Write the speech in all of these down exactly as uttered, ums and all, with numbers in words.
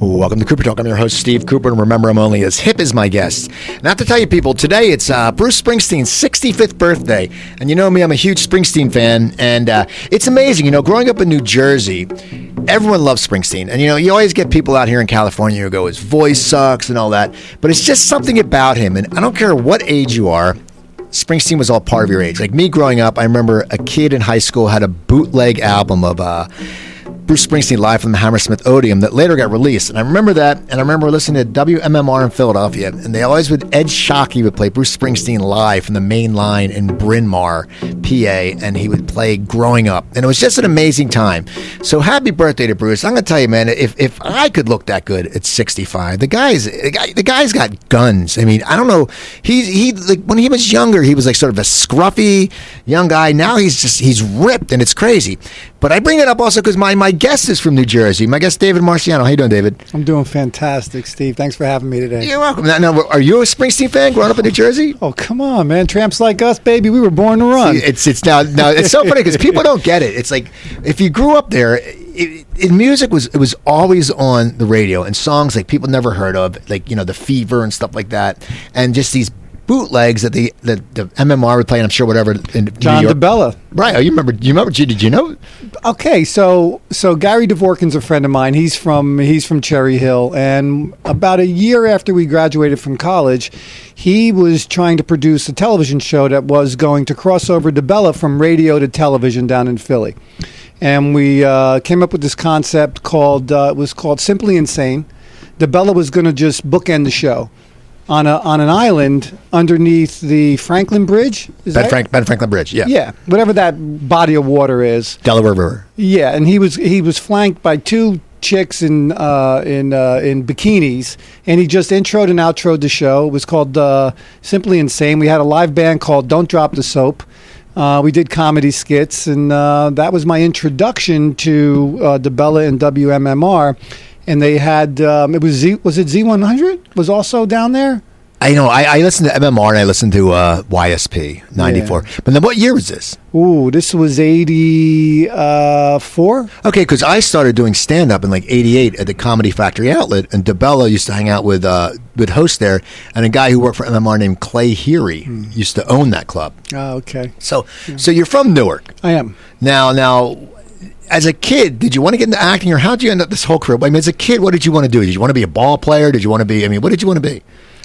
Welcome to Cooper Talk. I'm your host, Steve Cooper, and remember, I'm only as hip as my guests. And I have to tell you, people, today it's uh, Bruce Springsteen's sixty-fifth birthday. And you know me, I'm a huge Springsteen fan, and uh, it's amazing. You know, growing up in New Jersey, everyone loves Springsteen. And, you know, you always get people out here in California who go, his voice sucks and all that. But it's just something about him, and I don't care what age you are, Springsteen was all part of your age. Like me growing up, I remember a kid in high school had a bootleg album of uh, Bruce Springsteen live from the Hammersmith Odeon that later got released. And I remember that, and I remember listening to W M M R in Philadelphia, and they always would, Ed Shockey would play Bruce Springsteen live from the main line in Bryn Mawr, P A, and he would play Growing Up. And it was just an amazing time. So happy birthday to Bruce. I'm going to tell you, man, if if I could look that good at sixty-five, the guy's, the, guy, the guy's got guns. I mean, I don't know. He, he like, when he was younger, he was like sort of a scruffy young guy. Now he's just, he's ripped, and it's crazy. But I bring it up also because my, my guest is from New Jersey. My guest, David Marciano. How you doing, David? I'm doing fantastic, Steve. Thanks for having me today. You're welcome. Now, now are you a Springsteen fan growing up in New Jersey? Oh, come on, man. Tramps like us, baby. We were born to run. See, it's it's now, now it's so funny because people don't get it. It's like if you grew up there, it, it, music was it was always on the radio, and songs like people never heard of, like, you know, The Fever and stuff like that, and just these bootlegs that the that the M M R would play, and I'm sure whatever in John DeBella. Right. Oh, you remember? You remember? Did you know? Okay, so so Gary Dvorkin's a friend of mine. He's from he's from Cherry Hill, and about a year after we graduated from college, he was trying to produce a television show that was going to cross over DeBella from radio to television down in Philly, and we uh, came up with this concept called uh, it was called Simply Insane. DeBella was going to just bookend the show on a on an island underneath the Franklin Bridge. Is that Frank, Franklin Bridge, yeah. Yeah, whatever that body of water is. Delaware River. Yeah, and he was he was flanked by two chicks in uh, in uh, in bikinis, and he just introed and outroed the show. It was called uh, Simply Insane. We had a live band called Don't Drop the Soap. Uh, we did comedy skits, and uh, that was my introduction to uh, DeBella and W M M R. And they had, um, it was Z, was it Z one hundred? Was also down there? I know, I, I listened to M M R and I listened to uh, Y S P, ninety-four. Yeah. But then what year was this? Ooh, this was eighty-four. Okay, because I started doing stand-up in like eighty-eight at the Comedy Factory Outlet, and DeBella used to hang out with uh, with hosts there, and a guy who worked for M M R named Clay Heery hmm. used to own that club. Oh, okay. So, yeah. so you're from Newark. I am. Now, now... As a kid, did you want to get into acting, or how did you end up this whole career? I mean, as a kid, what did you want to do? Did you want to be a ball player? Did you want to be, I mean, what did you want to be?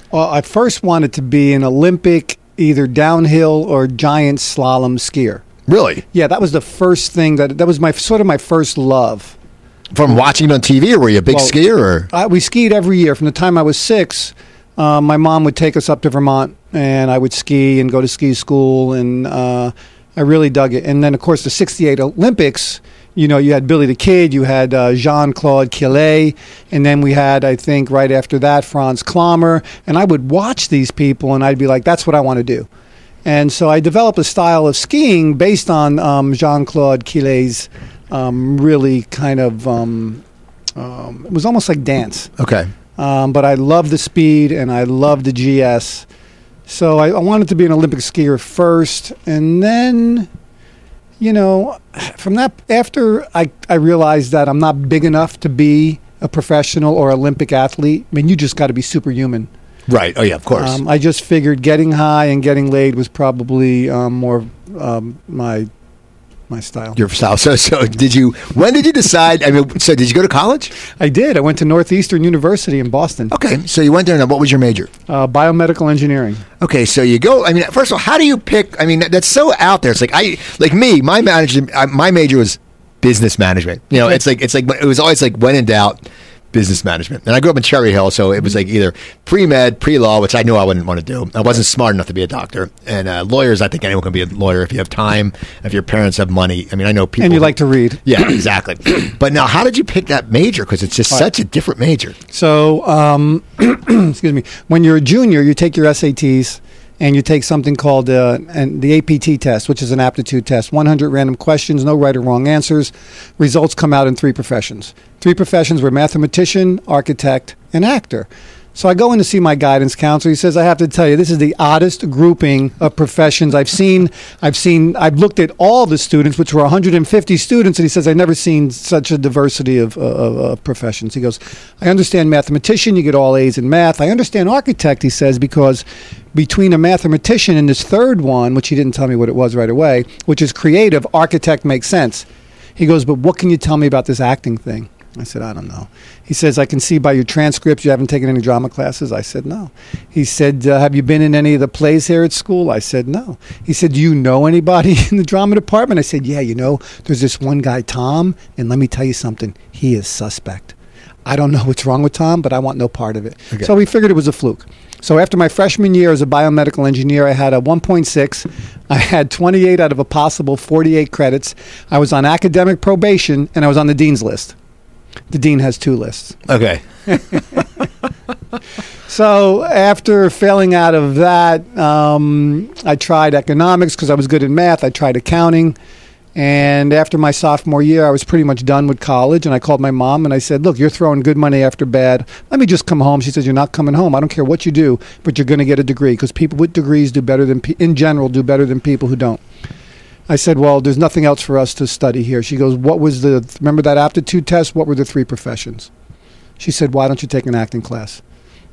Well, I first wanted to be an Olympic either downhill or giant slalom skier. Really? Yeah, that was the first thing that, that was my sort of my first love. From watching it on T V, or were you a big well, skier? Or? I, we skied every year. From the time I was six, uh, my mom would take us up to Vermont, and I would ski and go to ski school, and uh, I really dug it. And then, of course, the sixty-eight Olympics... You know, you had Billy the Kid, you had uh, Jean-Claude Killet, and then we had, I think, right after that, Franz Klammer. And I would watch these people, and I'd be like, that's what I want to do. And so I developed a style of skiing based on um, Jean-Claude Killet's um, really kind of, um, um, it was almost like dance. Okay. Um, but I loved the speed, and I loved the G S. So I, I wanted to be an Olympic skier first, and then... You know, from that, after I, I realized that I'm not big enough to be a professional or Olympic athlete, I mean, you just got to be superhuman. Right. Oh, yeah, of course. Um, I just figured getting high and getting laid was probably um, more um, my my style. Your style. So, so did you, when did you decide, I mean, so did you go to college? I did. I went to Northeastern University in Boston. Okay. So you went there, and what was your major? Uh, biomedical engineering. Okay, so you go, I mean, first of all, how do you pick, I mean, that's so out there. It's like, I, like me, my manager, my major was business management. You know, it's like, it's like, it was always like, when in doubt, business management. And I grew up in Cherry Hill, so it was like either pre-med, pre-law, which I knew I wouldn't want to do. I wasn't smart enough to be a doctor. And uh, lawyers, I think anyone can be a lawyer if you have time, if your parents have money. I mean, I know people... And you like to read. Yeah, exactly. But now, how did you pick that major? Because it's just all such right. a different major. So, um, excuse me, when you're a junior, you take your S A Ts, and you take something called uh, an, the A P T test, which is an aptitude test. one hundred random questions, no right or wrong answers. Results come out in three professions. Three professions were mathematician, architect, and actor. So I go in to see my guidance counselor. He says, I have to tell you, this is the oddest grouping of professions I've seen. I've seen, I've looked at all the students, which were one hundred fifty students, and he says, I've never seen such a diversity of, of, of professions. He goes, I understand mathematician, you get all A's in math. I understand architect, he says, because between a mathematician and this third one, which he didn't tell me what it was right away, which is creative, architect makes sense. He goes, but what can you tell me about this acting thing? I said, I don't know. He says, I can see by your transcripts you haven't taken any drama classes. I said, no. He said, uh, have you been in any of the plays here at school? I said, no. He said, do you know anybody in the drama department? I said, yeah, you know, there's this one guy, Tom, and let me tell you something. He is suspect. I don't know what's wrong with Tom, but I want no part of it. Okay. So we figured it was a fluke. So after my freshman year as a biomedical engineer, I had a one point six. I had twenty-eight out of a possible forty-eight credits. I was on academic probation, and I was on the dean's list. The dean has two lists. Okay. So after failing out of that, um, I tried economics because I was good at math. I tried accounting. And after my sophomore year, I was pretty much done with college. And I called my mom and I said, look, you're throwing good money after bad. Let me just come home. She said, you're not coming home. I don't care what you do, but you're going to get a degree because people with degrees do better than, pe- in general, do better than people who don't. I said, well, there's nothing else for us to study here. She goes, what was the, remember that aptitude test? What were the three professions? She said, why don't you take an acting class?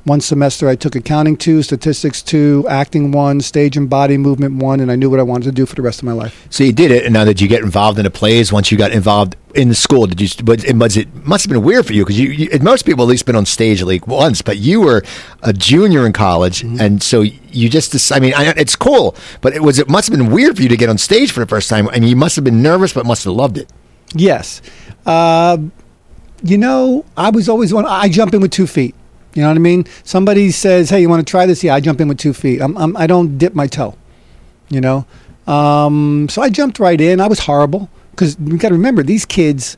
One semester I took accounting two, statistics two, acting one, stage and body movement one, and I knew what I wanted to do for the rest of my life. So you did it, and now did you get involved in the plays once you got involved in the school? Did you? But it must, it must have been weird for you because you, you, most people at least been on stage like once, but you were a junior in college, mm-hmm. and so you just. I mean, I, it's cool, but it was it must have been weird for you to get on stage for the first time, and you must have been nervous, but must have loved it. Yes, uh, you know, I was always one. I jump in with two feet. You know what I mean? Somebody says, hey, you want to try this? Yeah, I jump in with two feet. I'm, I'm, I don't dip my toe, you know? Um, so I jumped right in. I was horrible because you got to remember, these kids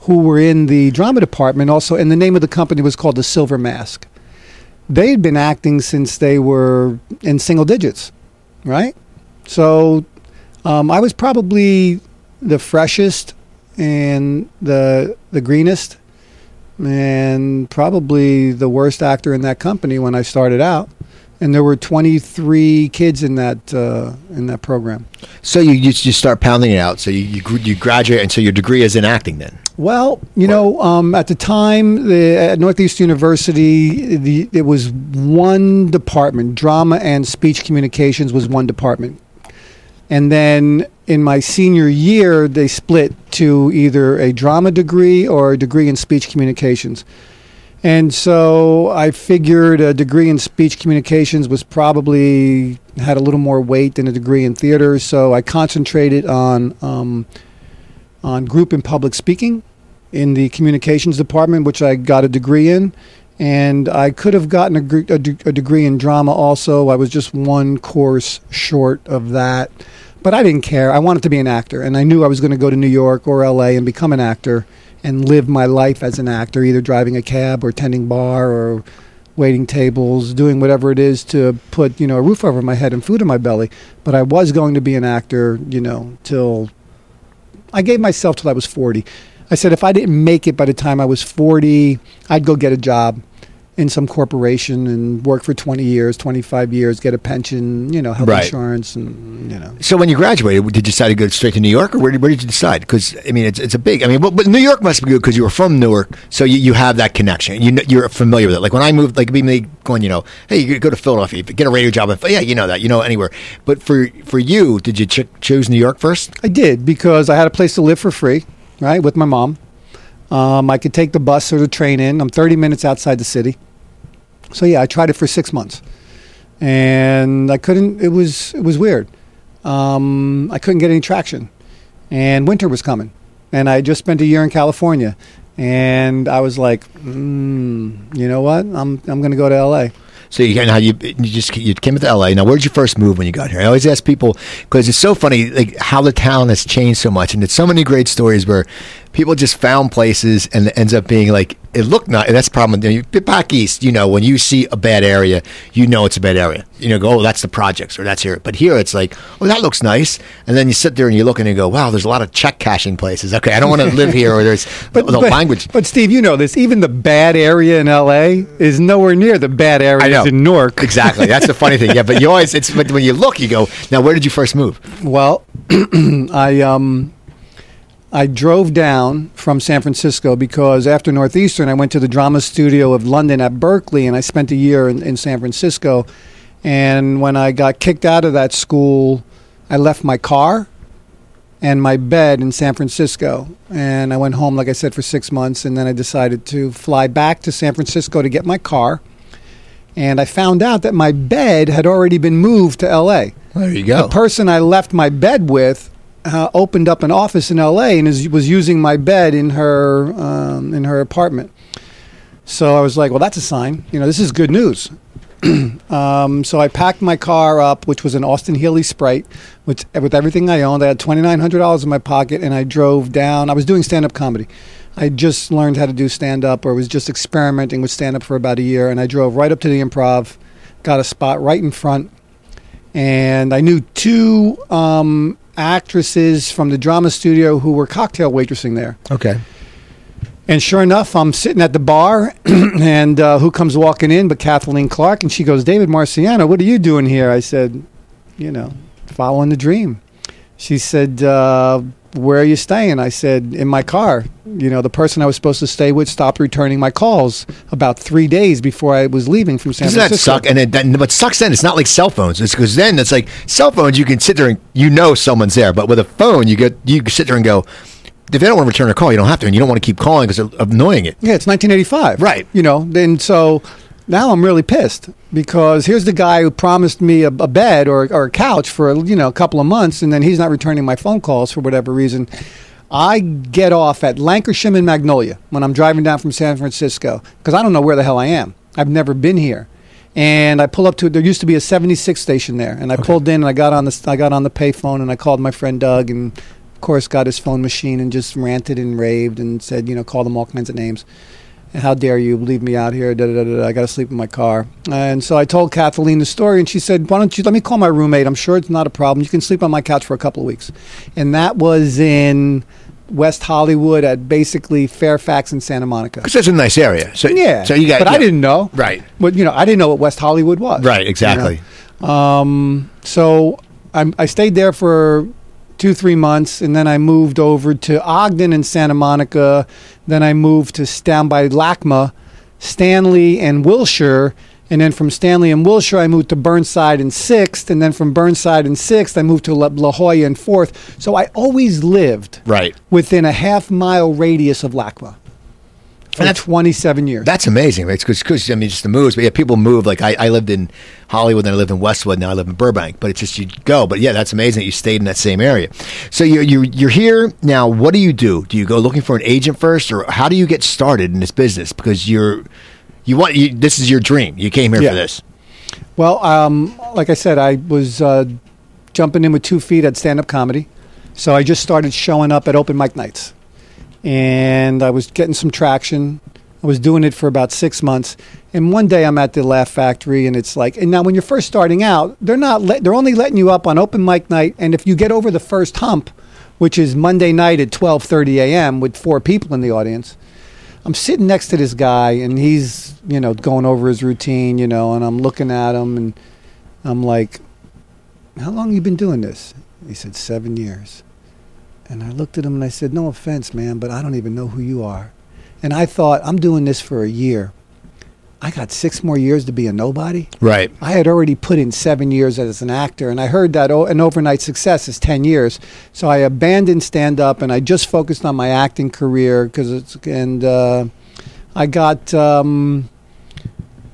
who were in the drama department also, and the name of the company was called the Silver Mask. They had been acting since they were in single digits, right? So um, I was probably the freshest and the the greenest and probably the worst actor in that company when I started out, and there were twenty-three kids in that uh, in that program. So you you, you start pounding it out. So you, you you graduate, and so your degree is in acting then. Well, you know, um, at the time the, at Northeastern University, the, it was one department. Drama and speech communications was one department, and then. In my senior year, they split to either a drama degree or a degree in speech communications. And so I figured a degree in speech communications was probably had a little more weight than a degree in theater. So I concentrated on um, on group and public speaking in the communications department, which I got a degree in. And I could have gotten a, a, a degree in drama also. I was just one course short of that. But I didn't care. I wanted to be an actor, and I knew I was going to go to New York or L A and become an actor and live my life as an actor, either driving a cab or tending bar or waiting tables, doing whatever it is to put, you know, a roof over my head and food in my belly. But I was going to be an actor, you know, till I gave myself till I was forty. I said if I didn't make it by the time I was forty, I'd go get a job in some corporation and work for twenty years, twenty-five years, get a pension, you know, health right. insurance, and, you know. So when you graduated, did you decide to go straight to New York, or where did, where did you decide? Because, I mean, it's it's a big, I mean, but, but New York must be good because you were from Newark, so you, you have that connection. You, you're familiar with it. Like when I moved, like me going, you know, hey, you go to Philadelphia, get a radio job. And, yeah, you know that, you know, anywhere. But for, for you, did you ch- choose New York first? I did, because I had a place to live for free, right, with my mom. Um, I could take the bus or the train in. I'm thirty minutes outside the city. So yeah, I tried it for six months, and I couldn't. It was it was weird. Um, I couldn't get any traction, and winter was coming, and I just spent a year in California, and I was like, mm, you know what? I'm I'm going to go to L A. So you, and how you, you just you came to L A. Now, where did you first move when you got here? I always ask people because it's so funny, like how the town has changed so much, and it's so many great stories where people just found places, and it ends up being like, it looked nice. That's the problem. You know, back east, you know, when you see a bad area, you know it's a bad area. You know, go, oh, that's the projects, or that's here. But here it's like, oh, that looks nice. And then you sit there and you look and you go, wow, there's a lot of check cashing places. Okay, I don't want to live here, or there's but, the but, language. But Steve, you know this. Even the bad area in L A is nowhere near the bad areas in Newark. Exactly. That's the funny thing. Yeah, but you always, it's when you look, you go, now where did you first move? Well, I, um... I drove down from San Francisco because after Northeastern, I went to the drama studio of London at Berkeley, and I spent a year in, in San Francisco. And when I got kicked out of that school, I left my car and my bed in San Francisco. And I went home, like I said, for six months. And then I decided to fly back to San Francisco to get my car. And I found out that my bed had already been moved to L A. There you go. The person I left my bed with Uh, opened up an office in L A and is, was using my bed in her um, in her apartment. So I was like, well, that's a sign. You know, this is good news. um, so I packed my car up, which was an Austin Healey Sprite, which, with everything I owned. I had two thousand nine hundred dollars in my pocket, and I drove down. I was doing stand-up comedy. I just learned how to do stand-up, or was just experimenting with stand-up for about a year, and I drove right up to the Improv, got a spot right in front, and I knew two... Um, actresses from the drama studio who were cocktail waitressing there. Okay. And sure enough, I'm sitting at the bar, and uh, who comes walking in but Kathleen Clark, and she goes, David Marciano, what are you doing here? I said, you know, following the dream. She said, uh, where are you staying? I said, in my car. You know, the person I was supposed to stay with stopped returning my calls about three days before I was leaving from San Doesn't Francisco. Doesn't that suck? And it, that, what sucks then, it's not like cell phones. It's because then it's like cell phones, you can sit there and you know someone's there. But with a phone, you get you sit there and go, if they don't want to return a call, you don't have to. And you don't want to keep calling because they're annoying it. Yeah, it's nineteen eighty-five. Right. You know, and so now I'm really pissed because here's the guy who promised me a, a bed or, or a couch for, you know, a couple of months. And then he's not returning my phone calls for whatever reason. I get off at Lancashire and Magnolia when I'm driving down from San Francisco because I don't know where the hell I am. I've never been here. And I pull up to it. There used to be a seventy-six station there. And I okay. pulled in and I got on the I got on the payphone and I called my friend Doug and, of course, got his phone machine and just ranted and raved and said, you know, call them all kinds of names. And how dare you leave me out here? Da, da, da, da. I got to sleep in my car. And so I told Kathleen the story, and she said, why don't you let me call my roommate? I'm sure it's not a problem. You can sleep on my couch for a couple of weeks. And that was in West Hollywood at basically Fairfax and Santa Monica. Because that's a nice area. So, yeah. So you got, but you know, I didn't know. Right. But, you know, I didn't know what West Hollywood was. Right, exactly. You know? um, so I, I stayed there for two, three months, and then I moved over to Ogden and Santa Monica. Then I moved to down by LACMA, Stanley and Wilshire, and then from Stanley and Wilshire, I moved to Burnside and Sixth, and then from Burnside and Sixth, I moved to La, La Jolla and Fourth. So I always lived right within a half-mile radius of LACMA. For that's twenty-seven years. That's amazing. It's because, I mean, just the moves. But yeah, people move. Like I, I lived in Hollywood, then I lived in Westwood, now I live in Burbank. But it's just, you go. But yeah, that's amazing that you stayed in that same area. So you're, you're, you're here. Now, what do you do? Do you go looking for an agent first? Or how do you get started in this business? Because you're, you want, you, this is your dream. You came here yeah. for this. Well, um, like I said, I was uh, jumping in with two feet at stand-up comedy. So I just started showing up at open mic nights. And I was getting some traction. I was doing it for about six months. And one day I'm at the Laugh Factory, and it's like, and now when you're first starting out, they're not let, they're only letting you up on open mic night. And if you get over the first hump, which is Monday night at twelve thirty a.m. with four people in the audience, I'm sitting next to this guy, and he's, you know, going over his routine, you know, and I'm looking at him, and I'm like, how long have you been doing this? He said, seven years. And I looked at him and I said, no offense, man, but I don't even know who you are. And I thought, I'm doing this for a year. I got six more years to be a nobody. Right. I had already put in seven years as an actor. And I heard that o- an overnight success is ten years. So I abandoned stand-up and I just focused on my acting career. Cause it's, and uh, I got... Um,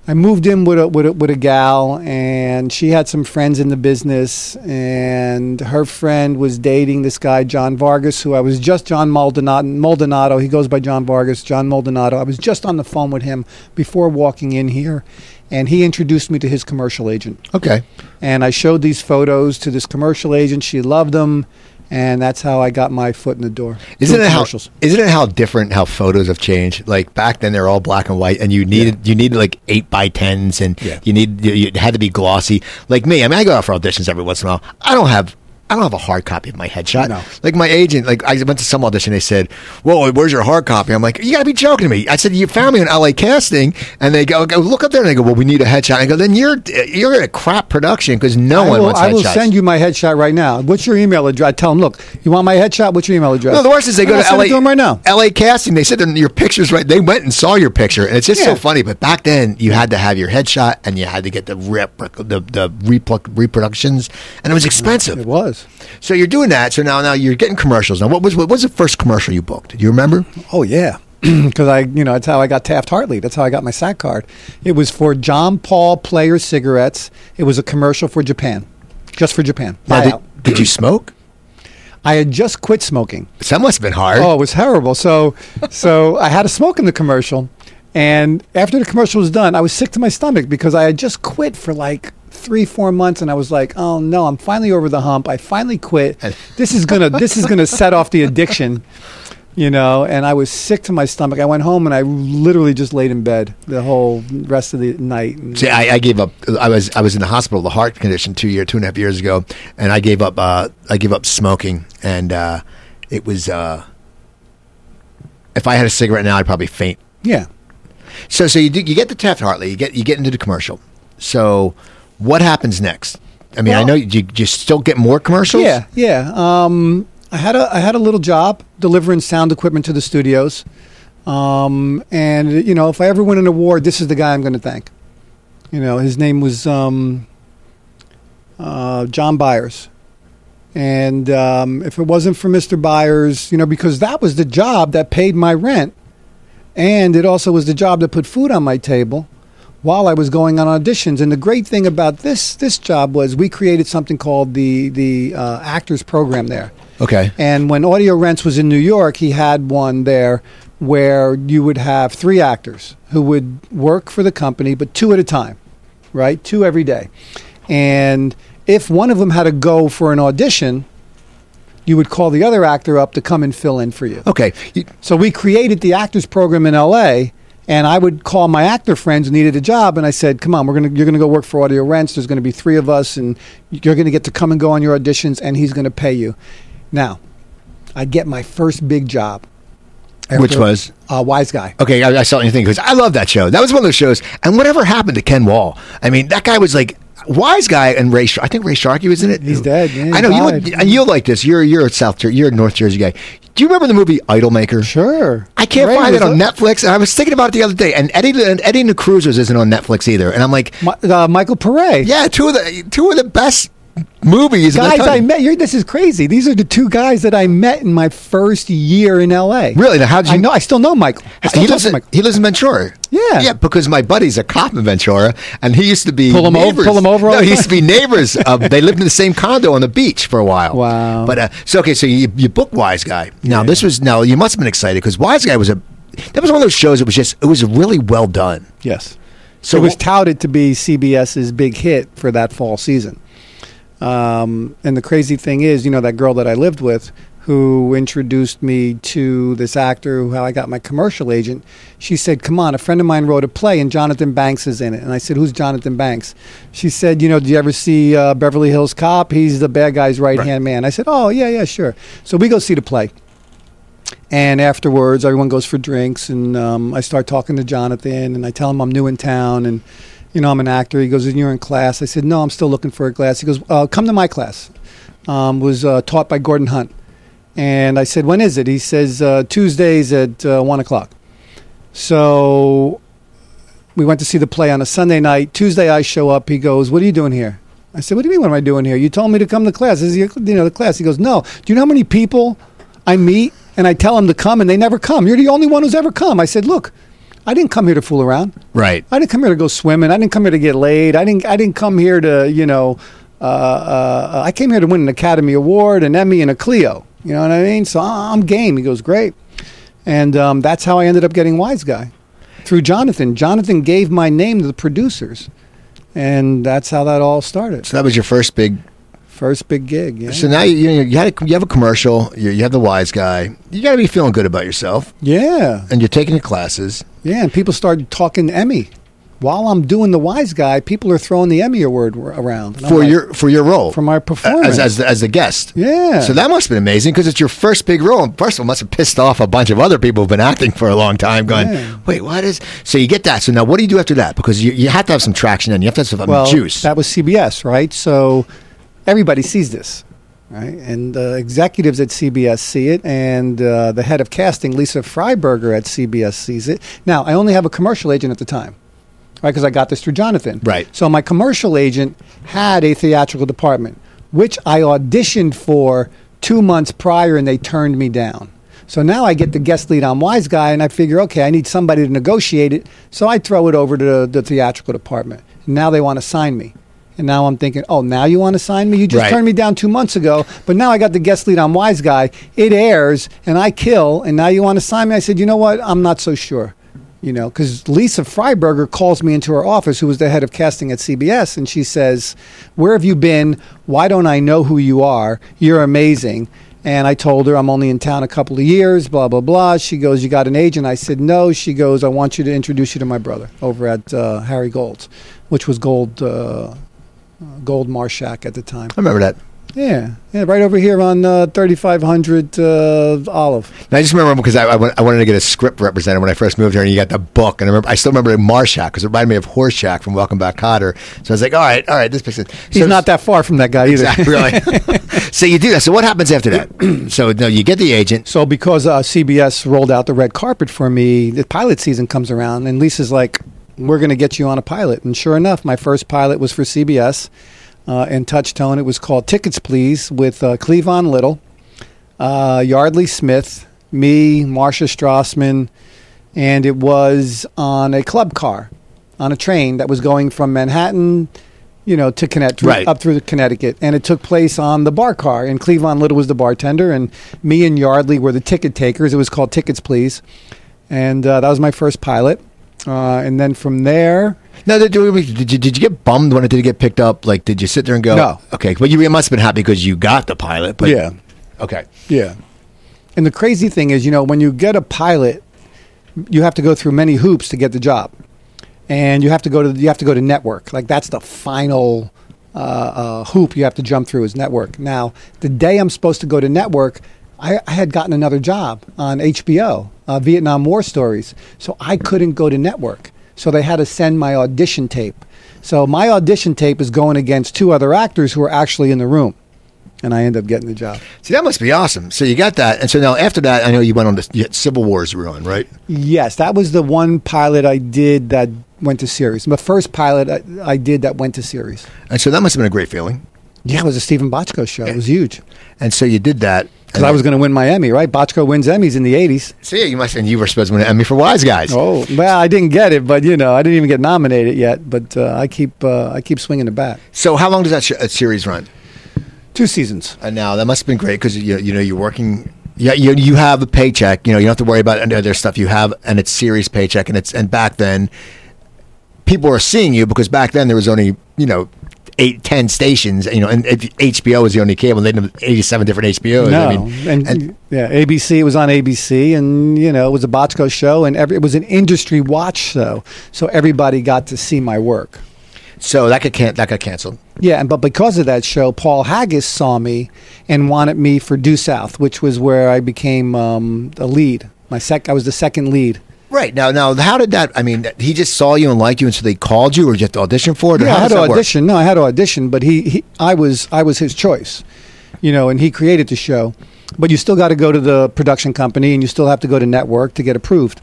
I moved in with a, with a with a gal, and she had some friends in the business, and her friend was dating this guy, John Vargas, who I was just John Maldonado. Maldonado. He goes by John Vargas, John Maldonado. I was just on the phone with him before walking in here, and he introduced me to his commercial agent. Okay. And I showed these photos to this commercial agent. She loved them, And that's how I got my foot in the door. Isn't it how, isn't it how different how photos have changed? Like back then, they're all black and white, and you needed yeah. you needed like eight by tens, and yeah. you need you, you had to be glossy. Like me, I mean, I go out for auditions every once in a while. I don't have. I don't have a hard copy of my headshot. No. Like my agent, like I went to some audition, they said, "Whoa, where's your hard copy?" I'm like, "You gotta be joking to me." I said, "You found me on L A Casting," and they go, "Go look up there," and they go, "Well, we need a headshot." And I go, "Then you're you're in a crap production because no I one will, wants headshots." I will send you my headshot right now. What's your email address? I tell them, "Look, you want my headshot? What's your email address?" No, the worst is they go no, to L A. Them right now. L A Casting. They said your picture's right. They went and saw your picture, and it's just yeah. so funny. But back then, you had to have your headshot, and you had to get the rep, the the repl- reproductions, and it was expensive. It was. So you're doing that. So now, now you're getting commercials. Now, what was what was the first commercial you booked? Do you remember? Oh yeah, because I, you know, that's how I got Taft-Hartley. That's how I got my S A C card. It was for John Paul Player cigarettes. It was a commercial for Japan, just for Japan. Now, did, did you smoke? I had just quit smoking. That must have been hard. Oh, it was horrible. So, so I had to smoke in the commercial, and after the commercial was done, I was sick to my stomach because I had just quit for like. Three, four months, and I was like, "Oh no, I'm finally over the hump. I finally quit. This is gonna, this is gonna set off the addiction, you know." And I was sick to my stomach. I went home and I literally just laid in bed the whole rest of the night. See, I, I gave up. I was, I was in the hospital with a heart condition two year, two and a half years ago, and I gave up. Uh, I gave up smoking, and uh, it was. Uh, if I had a cigarette now, I'd probably faint. Yeah. So, so you do, you get the Taft-Hartley. You get, you get into the commercial. So. What happens next? I mean, well, I know you, you still get more commercials. Yeah, yeah. Um, I had a I had a little job delivering sound equipment to the studios, um, and you know, if I ever win an award, this is the guy I'm going to thank. You know, his name was um, uh, John Byers, and um, if it wasn't for Mister Byers, you know, because that was the job that paid my rent, and it also was the job that put food on my table. While I was going on auditions, and the great thing about this this job was we created something called the the uh, actors program there. Okay. And when Audio Rents was in New York, he had one there where you would have three actors who would work for the company, but two at a time, right? Two every day. And if one of them had to go for an audition, you would call the other actor up to come and fill in for you. Okay. You- so we created the actors program in L A. And I would call my actor friends who needed a job, and I said, "Come on, we're gonna you're gonna go work for Audio Rents. There's gonna be three of us, and you're gonna get to come and go on your auditions, and he's gonna pay you." Now, I get my first big job, after, which was uh, Wise Guy. Okay, I, I saw anything because I love that show. That was one of those shows. And whatever happened to Ken Wall? I mean, that guy was like. Wise Guy and Ray, I think Ray Sharkey was in it. He's dead. Yeah, I know you. And you'll like this. You're you're a South, you're a North Jersey guy. Do you remember the movie Idolmaker? Sure. I can't Ray find it on up. Netflix. And I was thinking about it the other day. And Eddie and Eddie and the Cruisers isn't on Netflix either. And I'm like, My, uh, Michael Pare. Yeah, two of the two of the best movies. Guys, I met. You're, this is crazy. These are the two guys that I met in my first year in L A. Really? Now, how did you? I know. I still know Michael. I still he, lives in, Michael. he lives in Ventura. Yeah, yeah, because my buddy's a cop in Ventura, and he used to be pull him over. Pull him over. No, he used to be neighbors. Uh, they lived in the same condo on the beach for a while. Wow. But uh, so okay, so you you book Wise Guy. Now yeah. this was now you must have been excited because Wise Guy was a that was one of those shows. That was just it was really well done. Yes. So it was touted to be C B S's big hit for that fall season. Um, and the crazy thing is, you know, that girl that I lived with. Who introduced me to this actor, how I got my commercial agent, she said, "Come on, a friend of mine wrote a play and Jonathan Banks is in it." And I said, "Who's Jonathan Banks?" She said, "You know, do you ever see uh, Beverly Hills Cop? He's the bad guy's right-hand man." I said, "Oh, yeah, yeah, sure." So we go see the play. And afterwards, everyone goes for drinks, and um, I start talking to Jonathan, and I tell him I'm new in town, and, you know, I'm an actor. He goes, "You're in class?" I said, "No, I'm still looking for a class." He goes, uh, "Come to my class." Um, was uh, taught by Gordon Hunt. And I said, "When is it?" He says, uh, "Tuesdays at uh, one o'clock. So we went to see the play on a Sunday night. Tuesday I show up. He goes, "What are you doing here?" I said, "What do you mean, what am I doing here? You told me to come to class. This is your, you know, the class." He goes, "No. Do you know how many people I meet and I tell them to come and they never come? You're the only one who's ever come." I said, "Look, I didn't come here to fool around. Right. I didn't come here to go swimming. I didn't come here to get laid. I didn't. I didn't come here to, you know, uh, uh, I came here to win an Academy Award, an Emmy, and a Clio. You know what I mean? So I'm game." He goes, "Great." And um, that's how I ended up getting Wise Guy. Through Jonathan. Jonathan gave my name to the producers. And that's how that all started. So that was your first big First big gig. Yeah. So now you you, you, had a, you have a commercial. You, you have the Wise Guy. You got to be feeling good about yourself. Yeah. And you're taking the classes. Yeah, and people started talking Emmy. While I'm doing the Wise Guy, people are throwing the Emmy award around for like, your for your role, for my performance as as, as the guest. Yeah. So that must have been amazing because it's your first big role. And first of all, must have pissed off a bunch of other people who've been acting for a long time. Going, yeah. wait, what is? So you get that. So now, what do you do after that? Because you you have to have some traction and you have to have some well, juice. That was C B S, right? So. Everybody sees this, right? And uh, executives at C B S see it, and uh, the head of casting, Lisa Freiberger at C B S, sees it. Now, I only have a commercial agent at the time, right? Because I got this through Jonathan. Right. So my commercial agent had a theatrical department, which I auditioned for two months prior, and they turned me down. So now I get the guest lead on Wise Guy, and I figure, okay, I need somebody to negotiate it. So I throw it over to the, the theatrical department. Now they want to sign me. And now I'm thinking, oh, now you want to sign me? You just right. turned me down two months ago, but now I got the guest lead on Wise Guy. It airs, and I kill, and now you want to sign me? I said, you know what? I'm not so sure, you know, because Lisa Freiberger calls me into her office, who was the head of casting at C B S, and she says, where have you been? Why don't I know who you are? You're amazing. And I told her I'm only in town a couple of years, blah, blah, blah. She goes, you got an agent? I said, no. She goes, I want you to introduce you to my brother over at uh, Harry Gold's, which was Gold... Uh, Gold Marshak at the time. I remember that. Yeah, yeah, right over here on uh, thirty-five hundred uh, Olive. Now, I just remember because I, I, went, I wanted to get a script represented when I first moved here, and you got the book, and I remember I still remember Marshak because it reminded me of Horseshack from Welcome Back, Kotter. So I was like, all right, all right, this makes sense. He's so, not that far from that guy either. Exactly, really. So you do that. So what happens after that? So no, you get the agent. So because uh, C B S rolled out the red carpet for me, the pilot season comes around, and Lisa's like, we're going to get you on a pilot. And sure enough, my first pilot was for C B S uh, and Touchstone. It was called Tickets, Please, with uh, Cleavon Little, uh, Yardley Smith, me, Marcia Strassman, and it was on a club car, on a train that was going from Manhattan, you know, to Connecticut, right. up through Connecticut. And it took place on the bar car, and Cleavon Little was the bartender, and me and Yardley were the ticket takers. It was called Tickets, Please, and uh, that was my first pilot. Uh, and then from there... Now, did you, did you get bummed when it did get picked up? Like, did you sit there and go... No. Okay, well, you must have been happy because you got the pilot, but... Yeah. Okay. Yeah. And the crazy thing is, you know, when you get a pilot, you have to go through many hoops to get the job. And you have to go to you have to go to network. Like, that's the final uh, uh, hoop you have to jump through is network. Now, the day I'm supposed to go to network... I had gotten another job on H B O, uh, Vietnam War Stories, so I couldn't go to network. So they had to send my audition tape. So my audition tape is going against two other actors who are actually in the room, and I end up getting the job. See, that must be awesome. So you got that, and so now after that, I know you went on to Civil Wars run, right? Yes, that was the one pilot I did that went to series. My first pilot I, I did that went to series. And so that must have been a great feeling. Yeah, it was a Stephen Bochco show. It was huge. And so you did that. Because I was going to win my Emmy, right? Bochco wins Emmys in the eighties. So yeah, you must, and you were supposed to win an Emmy for Wise Guys. Oh, well, I didn't get it, but you know, I didn't even get nominated yet. But uh, I keep, uh, I keep swinging the bat. So how long does that sh- series run? Two seasons. And now that must have been great because you, you know, you're working. Yeah, you, you have a paycheck. You know, you don't have to worry about any other stuff you have, and it's series paycheck. And it's and back then, people are seeing you because back then there was only you know. Eight, ten stations, you know, and H B O was the only cable. They didn't have eighty-seven different H B Os. No, I mean, and, and yeah, A B C, it was on A B C, and you know, it was a Bochco show, and every, it was an industry watch show, so everybody got to see my work. So that got can, that got canceled. Yeah, and but because of that show, Paul Haggis saw me and wanted me for Due South, which was where I became um, a lead. My sec, I was the second lead. Right. Now, now, how did that, I mean, he just saw you and liked you, and so they called you, or did you have to audition for it? Yeah, I had to audition. No, I had to audition, but he, he, I was I was his choice, you know, and he created the show. But you still got to go to the production company, and you still have to go to network to get approved.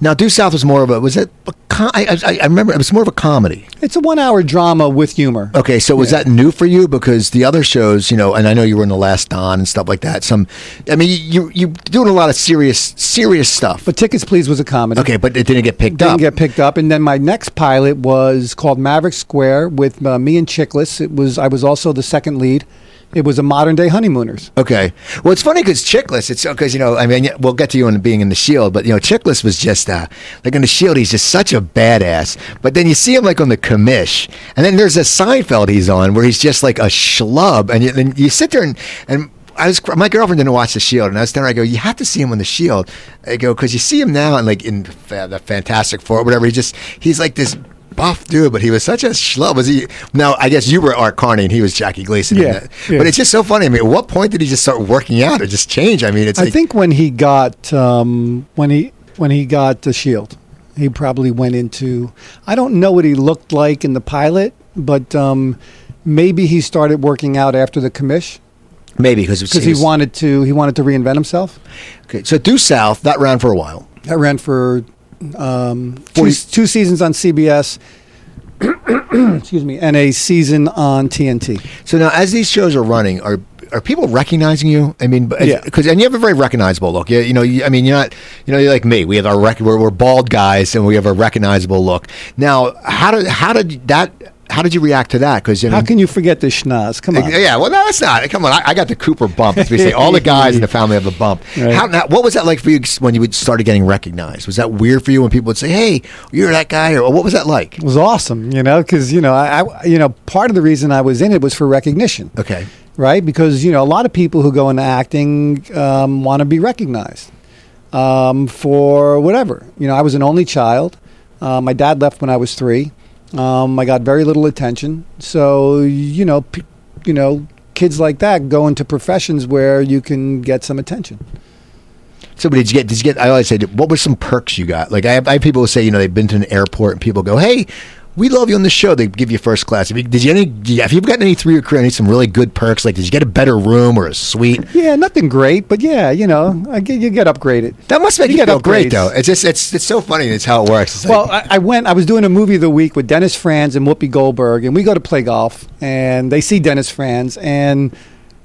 Now, Due South was more of a, was it, a com- I, I, I remember, it was more of a comedy. It's a one-hour drama with humor. Okay, so was yeah. that new for you? Because the other shows, you know, and I know you were in The Last Don and stuff like that. Some, I mean, you, you're doing a lot of serious, serious stuff. But Tickets, Please was a comedy. Okay, but it didn't get picked didn't up. Didn't get picked up. And then my next pilot was called Maverick Square with uh, me and Chiklis. It was, I was also the second lead. It was a modern day Honeymooners. Okay. Well, it's funny because Chiklis, it's because, you know, I mean, we'll get to you in being in The Shield, but, you know, Chiklis was just, uh, like in The Shield, he's just such a badass. But then you see him like on The Commish. And then there's a Seinfeld he's on where he's just like a schlub. And you, and you sit there and, and I was, my girlfriend didn't watch The Shield, and I was telling her, I go, you have to see him on The Shield. I go, because you see him now and like in The Fantastic Four or whatever, he just, he's like this buff dude, but he was such a schlub. Was he? Now, I guess you were Art Carney and he was Jackie Gleason. Yeah, that. yeah. But it's just so funny. I mean, at what point did he just start working out or just change? I mean, it's. I like, think when he got um, when he when he got The Shield, he probably went into. I don't know what he looked like in the pilot, but um, maybe he started working out after The Commish. Maybe because because he wanted to he wanted to reinvent himself. Okay, so Due South that ran for a while. That ran for. Um, two, two seasons on C B S, excuse me, and a season on T N T. So now, as these shows are running, are are people recognizing you? I mean, as, yeah, because and you have a very recognizable look. You, you know, you, I mean, you're not, you know, you're like me. We have our rec- we're, we're bald guys, and we have a recognizable look. Now, how did how did that? How did you react to that? Because you know, how can you forget the schnoz? Come on. Yeah, well, no, that's not. Come on, I, I got the Cooper bump. As we say, all the guys in the family have a bump. Right. How, now, what was that like for you when you started getting recognized? Was that weird for you when people would say, "Hey, you're that guy"? Or what was that like? It was awesome, you know, because you know, I, I, you know, part of the reason I was in it was for recognition. Okay. Right, because you know, a lot of people who go into acting um, want to be recognized um, for whatever. You know, I was an only child. Uh, my dad left when I was three. Um, I got very little attention, so you know, p- you know, kids like that go into professions where you can get some attention. So, but did you get? Did you get? I always say, what were some perks you got? Like, I have, I have people who say, you know, they've been to an airport and people go, "Hey, we love you on the show." They give you first class. Did you, did you any? Have you gotten any through your career? Any some really good perks? Like, did you get a better room or a suite? Yeah, nothing great, but yeah, you know, I get, you get upgraded. That must make you, you feel great, though. It's just, it's, it's so funny. It's how it works. It's well, like, I, I went. I was doing a movie of the week with Dennis Franz and Whoopi Goldberg, and we go to play golf, and they see Dennis Franz, and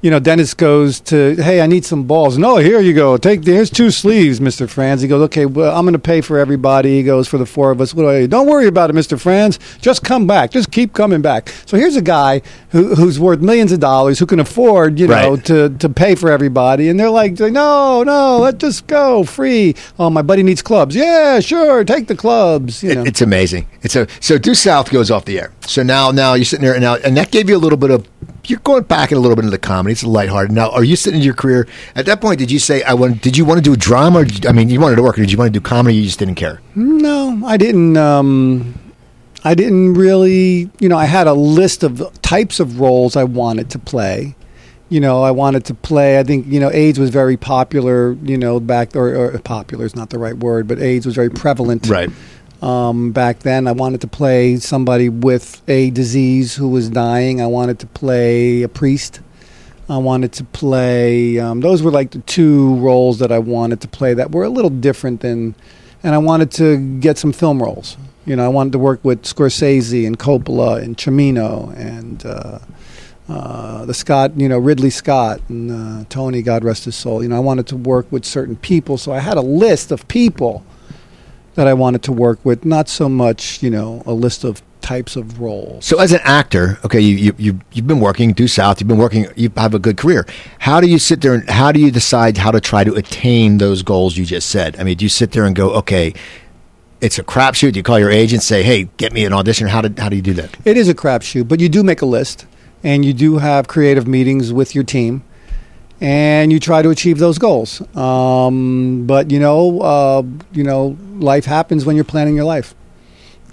you know, Dennis goes to, "Hey, I need some balls." "No, here you go. Take the, here's two sleeves, Mister Franz." He goes, "Okay, well, I'm going to pay for everybody." He goes, "For the four of us." "What do I do?" "Don't worry about it, Mister Franz. Just come back. Just keep coming back." So here's a guy who, who's worth millions of dollars, who can afford, you know, right. to, to pay for everybody. And they're like, "No, no, let's just go free." "Oh, my buddy needs clubs." "Yeah, sure. Take the clubs." You know. It, it's amazing. It's a, so Due South goes off the air. So now, now you're sitting there and now, and that gave you a little bit of, you're going back in a little bit into comedy. It's lighthearted. Now, are you sitting in your career at that point? Did you say I want? Did you want to do drama? Or did you, I mean, you wanted to work, or did you want to do comedy? You just didn't care. No, I didn't. Um, I didn't really. You know, I had a list of types of roles I wanted to play. You know, I wanted to play. I think you know, AIDS was very popular. You know, back or, or popular is not the right word, but AIDS was very prevalent. Right. Um, back then, I wanted to play somebody with a disease who was dying. I wanted to play a priest. I wanted to play, um, those were like the two roles that I wanted to play that were a little different than, and I wanted to get some film roles. You know, I wanted to work with Scorsese and Coppola and Cimino and uh, uh, the Scott, you know, Ridley Scott and uh, Tony, God rest his soul. You know, I wanted to work with certain people. So I had a list of people that I wanted to work with, not so much, you know, a list of types of roles. So as an actor, okay, you, you, you, you've been working, Due South, you've been working, you have a good career. How do you sit there and how do you decide how to try to attain those goals you just said? I mean, do you sit there and go, okay, it's a crapshoot? Do you call your agent, say, "Hey, get me an audition"? How did, how do you do that? It is a crapshoot, but you do make a list and you do have creative meetings with your team and you try to achieve those goals. Um, but, you know, uh, you know, life happens when you're planning your life.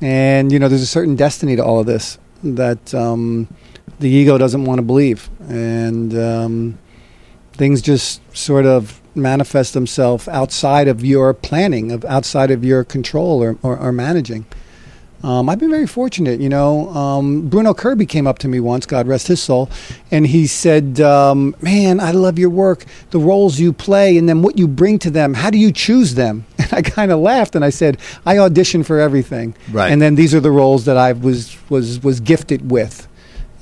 And, you know, there's a certain destiny to all of this that um, the ego doesn't want to believe. And um, things just sort of manifest themselves outside of your planning, of outside of your control or, or, or managing. Um, I've been very fortunate, you know. Um, Bruno Kirby came up to me once, God rest his soul, and he said, um, "Man, I love your work, the roles you play, and then what you bring to them. How do you choose them?" And I kind of laughed and I said, "I audition for everything, right? And then these are the roles that I was was was gifted with."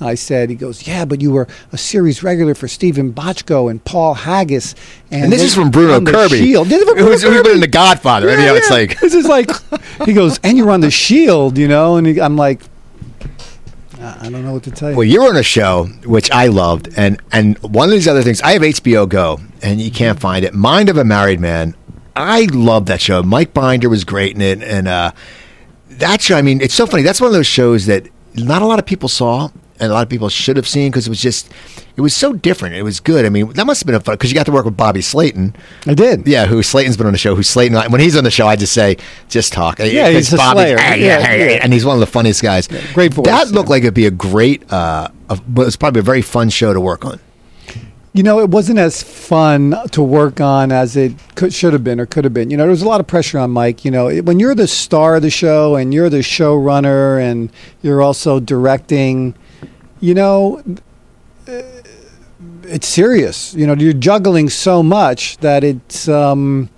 I said, he goes, "Yeah, but you were a series regular for Stephen Bochco and Paul Haggis." And, and this is from Bruno Kirby. Shield. This is from Bruno Who's, Kirby. Who's been in The Godfather. Yeah, I mean, yeah. It's like. This is like, he goes, "And you're on The Shield, you know?" And he, I'm like, I I don't know what to tell you. Well, you were on a show which I loved, and and one of these other things. I have H B O Go, and you can't find it. Mind of a Married Man. I loved that show. Mike Binder was great in it, and uh, that show. I mean, it's so funny. That's one of those shows that not a lot of people saw, and a lot of people should have seen because it was just, it was so different. It was good. I mean, that must have been a fun, because you got to work with Bobby Slayton. I did. Yeah, who Slayton's been on the show. Who Slayton, when he's on the show, I just say, just talk. Yeah, he's a Bobby, slayer. Hey, yeah, hey, yeah. And he's one of the funniest guys. Yeah, great voice. That looked yeah. like it'd be a great, uh, a, but it's probably a very fun show to work on. You know, it wasn't as fun to work on as it could, should have been or could have been. You know, there was a lot of pressure on Mike. You know, it, when you're the star of the show and you're the showrunner and you're also directing, you know, it's serious. You know, you're juggling so much that it's um,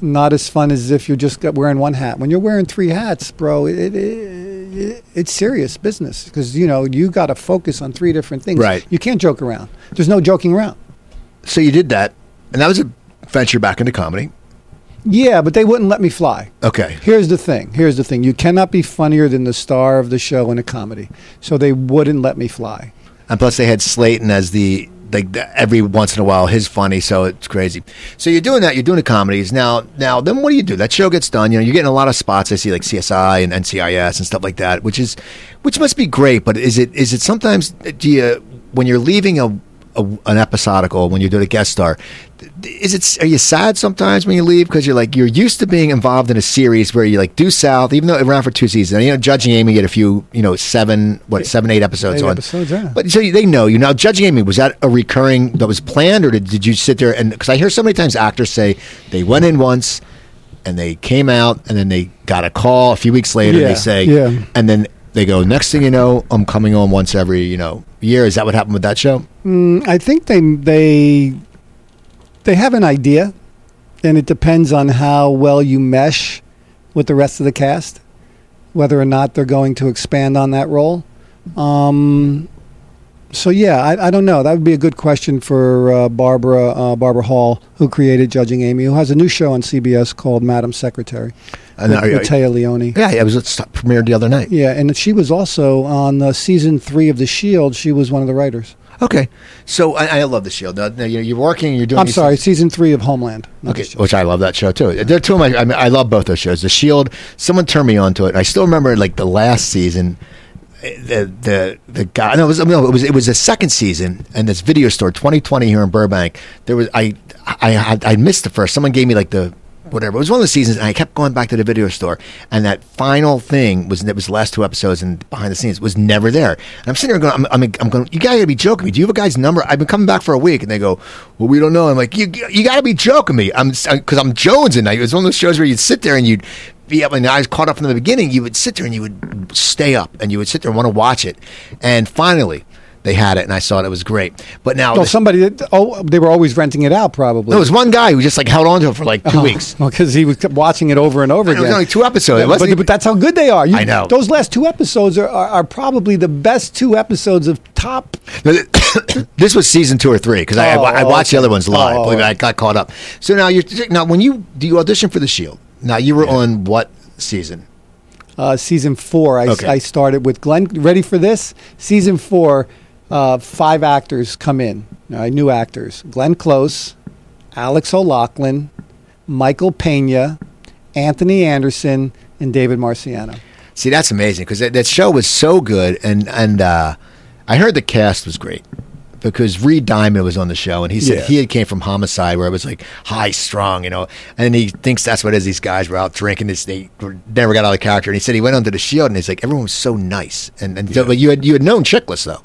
not as fun as if you're just wearing one hat. When you're wearing three hats, bro, it, it, it's serious business because, you know, you got to focus on three different things. Right. You can't joke around. There's no joking around. So you did that, and that was a venture back into comedy. Yeah, but they wouldn't let me fly. Okay. Here's the thing. Here's the thing. You cannot be funnier than the star of the show in a comedy. So they wouldn't let me fly. And plus they had Slayton as the, like the, every once in a while, his funny, so it's crazy. So you're doing that. You're doing the comedies. Now, now, then what do you do? That show gets done. You know, you're getting a lot of spots. I see like C S I and N C I S and stuff like that, which is, which must be great, but is it, is it sometimes, do you, when you're leaving a, A, an episodical, when you do the guest star, is it, are you sad sometimes when you leave because you're like, you're used to being involved in a series where you like do South, even though it ran for two seasons, you know, Judging Amy get a few, you know, seven what seven eight episodes eight on episodes, yeah. But so they know you now. Judging Amy, was that a recurring that was planned, or did, did you sit there and, because I hear so many times actors say they went in once and they came out and then they got a call a few weeks later, yeah, and they say yeah. and then they go, next thing you know, I'm coming on once every, you know, year. Is that what happened with that show? Mm, I think they they they have an idea, and it depends on how well you mesh with the rest of the cast, whether or not they're going to expand on that role. Um, so yeah, I, I don't know. That would be a good question for uh, Barbara uh, Barbara Hall, who created Judging Amy, who has a new show on C B S called Madam Secretary. And with, with Matteo Leone. Yeah, it was premiered the other night. Yeah, and she was also on uh, season three of The Shield. She was one of the writers. Okay, so I, I love The Shield. Now, now you're, you're working and you're doing... I'm sorry, things. Season three of Homeland. Okay, which I love that show too. They're two of my, I, mean, I love both those shows. The Shield, someone turned me on to it. I still remember like the last season... The the the guy no it was no, it was it was the second season, and this video store twenty twenty here in Burbank, there was I I I missed the first. Someone gave me like the whatever, it was one of the seasons, and I kept going back to the video store, and that final thing was, it was the last two episodes and behind the scenes was never there, and I'm sitting there going, I'm I'm, I'm going, you gotta be joking me, do you have a guy's number? I've been coming back for a week, and they go, well, we don't know. I'm like, you you gotta be joking me. I'm because I'm jonesing. It was one of those shows where you'd sit there and you'd be up, and I was caught up from the beginning. You would sit there and you would stay up and you would sit there and want to watch it, and finally they had it, and I saw it. It was great. But now, well, somebody, oh, they were always renting it out. Probably there was one guy who just like held on to it for like two oh, weeks. Well, because he was kept watching it over and over again. It was only two episodes. Yeah, but, but that's how good they are. You, I know. Those last two episodes are, are, are probably the best two episodes of top. This was season two or three because oh, I, I, I watched okay. the other ones live. Oh, I got caught up. So now you're now when you do you audition for The Shield? Now you were yeah. on what season? Uh, season four. I, okay. I started with Glenn. Ready for this? Season four. Uh, five actors come in. Uh, new actors: Glenn Close, Alex O'Loughlin, Michael Pena, Anthony Anderson, and David Marciano. See, that's amazing because that, that show was so good, and and uh, I heard the cast was great because Reed Diamond was on the show, and he said yeah. he had came from Homicide, where it was like high strung, you know, and he thinks that's what it is. These guys were out drinking, this they were, never got out of character, and he said he went onto The Shield, and he's like, everyone was so nice, and and yeah. so, but you had you had known Chiklis though.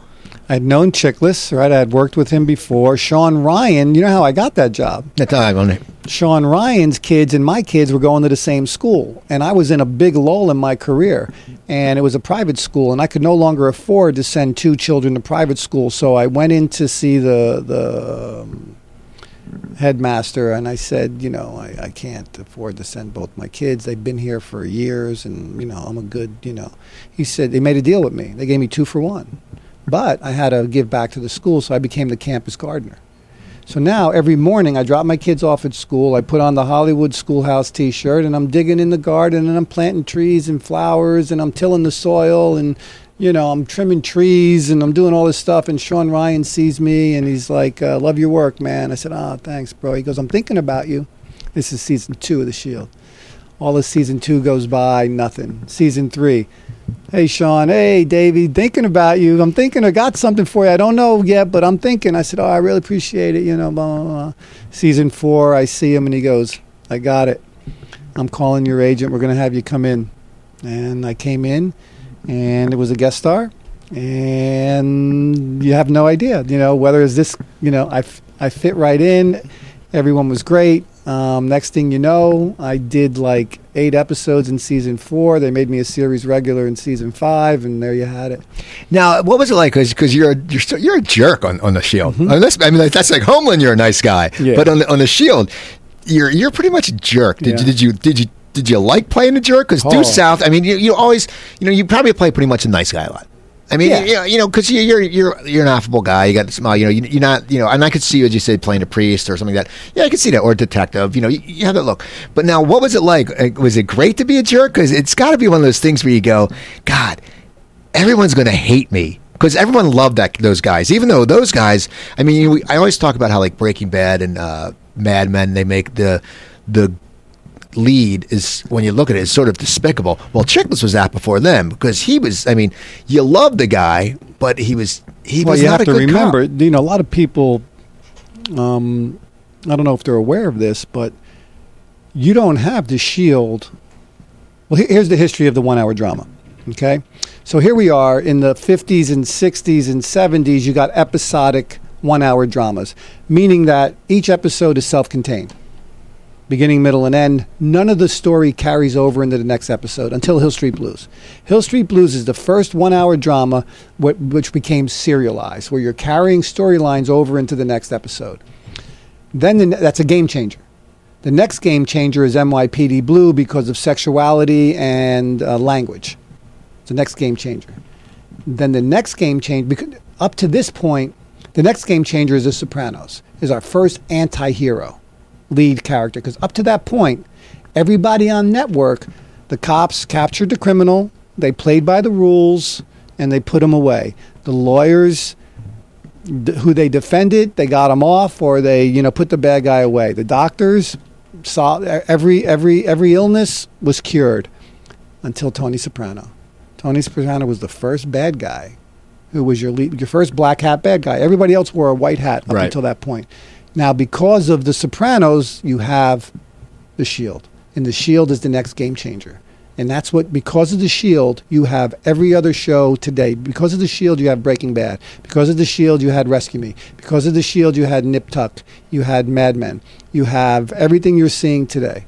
I'd known Chiklis, right? I had worked with him before. Sean Ryan, you know how I got that job? That's how I got it. Sean Ryan's kids and my kids were going to the same school, and I was in a big lull in my career, and it was a private school, and I could no longer afford to send two children to private school, so I went in to see the the um, headmaster, and I said, you know, I, I can't afford to send both my kids. They've been here for years, and, you know, I'm a good, you know. He said, they made a deal with me. They gave me two for one. But I had to give back to the school, so I became the campus gardener. So now every morning I drop my kids off at school, I put on the Hollywood Schoolhouse t-shirt, and I'm digging in the garden, and I'm planting trees and flowers, and I'm tilling the soil, and you know, I'm trimming trees and I'm doing all this stuff, and Sean Ryan sees me and he's like, uh, love your work, man. I said, oh, thanks, bro. He goes, I'm thinking about you. This is season two of The Shield. All of season two goes by, nothing. Season three, hey, Sean, hey, Davey, thinking about you. I'm thinking I got something for you. I don't know yet, but I'm thinking. I said, oh, I really appreciate it, you know, blah, blah, blah. Season four, I see him and he goes, I got it. I'm calling your agent. We're going to have you come in. And I came in, and it was a guest star, and you have no idea, you know, whether it's this, you know, I, f- I fit right in. Everyone was great. Um, next thing you know, I did like eight episodes in season four. They made me a series regular in season five, and there you had it. Now, what was it like? Because you're a, you're, so, you're a jerk on, on The Shield. Mm-hmm. I mean, that's, I mean, that's like Homeland. You're a nice guy, yeah. But on the, on The Shield, you're you're pretty much a jerk. Did, yeah. did you did you did you like playing a jerk? Because oh. Due South, I mean, you you always you know you probably play pretty much a nice guy a lot. I mean, yeah. you know, because you know, you're you're you're an affable guy. You got the smile. You know, you, you're not. You know, and I could see you, as you said, playing a priest or something like that. Yeah, I could see that, or a detective. You know, you, you have that look. But now, what was it like? Was it great to be a jerk? Because it's got to be one of those things where you go, God, everyone's going to hate me. Because everyone loved that those guys, even though those guys. I mean, you know, we, I always talk about how like Breaking Bad and uh, Mad Men, they make the the. lead is, when you look at it, is sort of despicable. Well, Chiklis was that before them, because he was, I mean, you loved the guy, but he was, he well, was not a good Well, you have to remember, cop. You know, a lot of people, um, I don't know if they're aware of this, but you don't have the Shield. Well, here's the history of the one-hour drama, okay? So here we are in the fifties and sixties and seventies, you got episodic one-hour dramas, meaning that each episode is self-contained. Beginning, middle, and end. None of the story carries over into the next episode until Hill Street Blues. Hill Street Blues is the first one-hour drama wh- which became serialized, where you're carrying storylines over into the next episode. Then the ne- that's a game changer. The next game changer is N Y P D Blue because of sexuality and uh, language. It's the next game changer. Then the next game changer, because up to this point, the next game changer is The Sopranos, is our first anti-hero. Lead character, because up to that point, everybody on network, the cops captured the criminal, they played by the rules, and they put him away. The lawyers d- who they defended, they got him off, or they, you know, put the bad guy away. The doctors saw every every every illness was cured, until Tony Soprano. Tony Soprano was the first bad guy, who was your lead, your first black hat bad guy. Everybody else wore a white hat up right. until that point. Now, because of The Sopranos, you have The Shield. And The Shield is the next game changer. And that's what, because of The Shield, you have every other show today. Because of The Shield, you have Breaking Bad. Because of The Shield, you had Rescue Me. Because of The Shield, you had Nip Tuck. You had Mad Men. You have everything you're seeing today.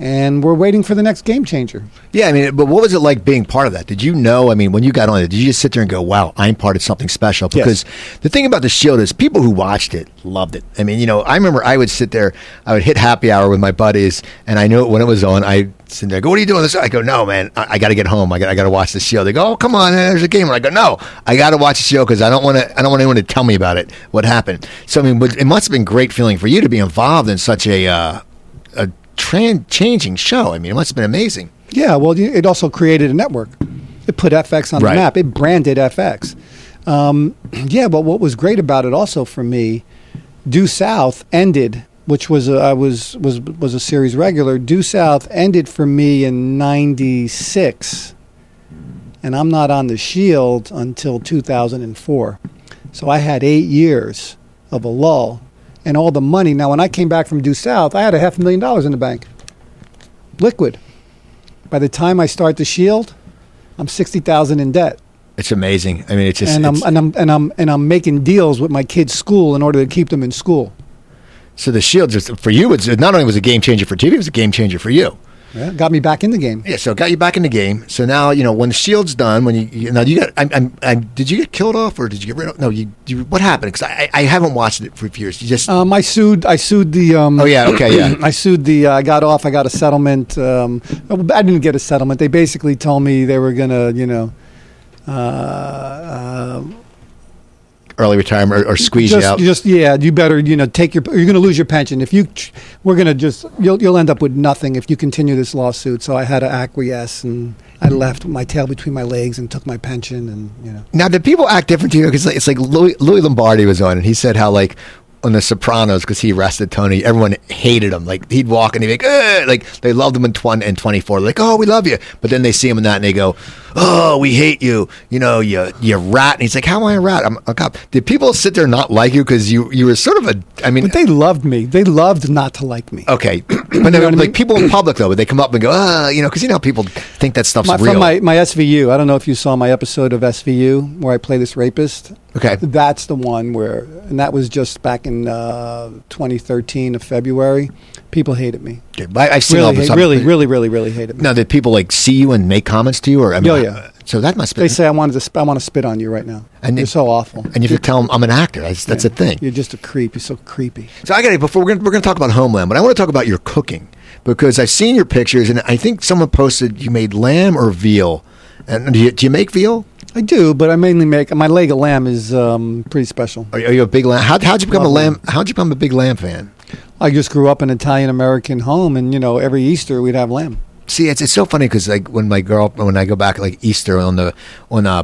And we're waiting for the next game changer. Yeah, I mean, but what was it like being part of that? Did you know, I mean, when you got on it, did you just sit there and go, wow, I'm part of something special? Because yes. the thing about The Shield is people who watched it loved it. I mean, you know, I remember I would sit there, I would hit happy hour with my buddies, and I knew it when it was on, I'd sit there and go, what are you doing this? I go, no, man, I, I got to get home. I got I got to watch The Shield. They go, oh, come on, there's a game. And I go, no, I got to watch The Shield because I don't want to. I don't want anyone to tell me about it, what happened. So, I mean, it must have been a great feeling for you to be involved in such a uh, a Trend changing show. I mean, it must have been amazing. Yeah, well, it also created a network. It put F X on right. the map. It branded F X. Um, yeah, but what was great about it also for me, Due South ended, which was a, I was was was a series regular. Due South ended for me in ninety-six, and I'm not on The Shield until two thousand four. So I had eight years of a lull. And all the money. Now, when I came back from Due South, I had a half a million dollars in the bank. Liquid. By the time I start The Shield, I'm sixty thousand dollars in debt. It's amazing. I mean, it's just... And I'm, it's, and, I'm, and, I'm, and I'm making deals with my kids' school in order to keep them in school. So The Shield, just, for you, it's, not only was it a game changer for T V, it was a game changer for you. Yeah, got me back in the game. Yeah, so it got you back in the game. So now, you know, when The Shield's done, when you, you now you got, I'm, I'm, I'm, did you get killed off or did you get rid of? No, you, you what happened? Because I, I haven't watched it for years. You just, um, I sued, I sued the, um, oh yeah, okay, yeah. I sued the, uh, I got off, I got a settlement. Um, I didn't get a settlement. They basically told me they were gonna, you know, uh, uh early retirement or, or squeeze just, you out. Just yeah, you better you know take your. You're going to lose your pension if you. We're going to just you'll you'll end up with nothing if you continue this lawsuit. So I had to acquiesce, and I left with my tail between my legs and took my pension, and you know. Now, did people act different to you? Because it's like Louis, Louis Lombardi was on, and he said how like. On The Sopranos, because he arrested Tony, everyone hated him. Like he'd walk and he'd be like, like they loved him in twenty and twenty-four. Like, oh, we love you. But then they see him in that and they go, oh, we hate you. You know, you you rat. And he's like, how am I a rat? I'm a cop. Did people sit there and not like you because you you were sort of a? I mean, but they loved me. They loved not to like me. Okay, but then, you know like I mean? People in public though, would they come up and go, ah, you know, because you know how people think that stuff's my, real. From my my S V U, I don't know if you saw my episode of S V U where I play this rapist. Okay, that's the one where, and that was just back in uh, twenty thirteen of February. People hated me. Okay, I, I've seen really all this. Hate, really, really, really, really hated me. Now, did people like see you and make comments to you, or I mean, oh yeah? So that must be. They say I wanted to. Sp- I want to spit on you right now. And you're it, so awful. And you have to tell them I'm an actor. That's, that's yeah. a thing. You're just a creep. You're so creepy. So I got it. Before we're gonna, we're going to talk about Homeland, but I want to talk about your cooking because I've seen your pictures, and I think someone posted you made lamb or veal. And do you, do you make veal? I do, but I mainly make my leg of lamb is um, pretty special. Are you, are you a big lamb? How, how'd you become Love a lamb? How'd you become a big lamb fan? I just grew up in an Italian American home, and you know, every Easter we'd have lamb. See, it's it's so funny because like when my girl, when I go back like Easter on the on uh,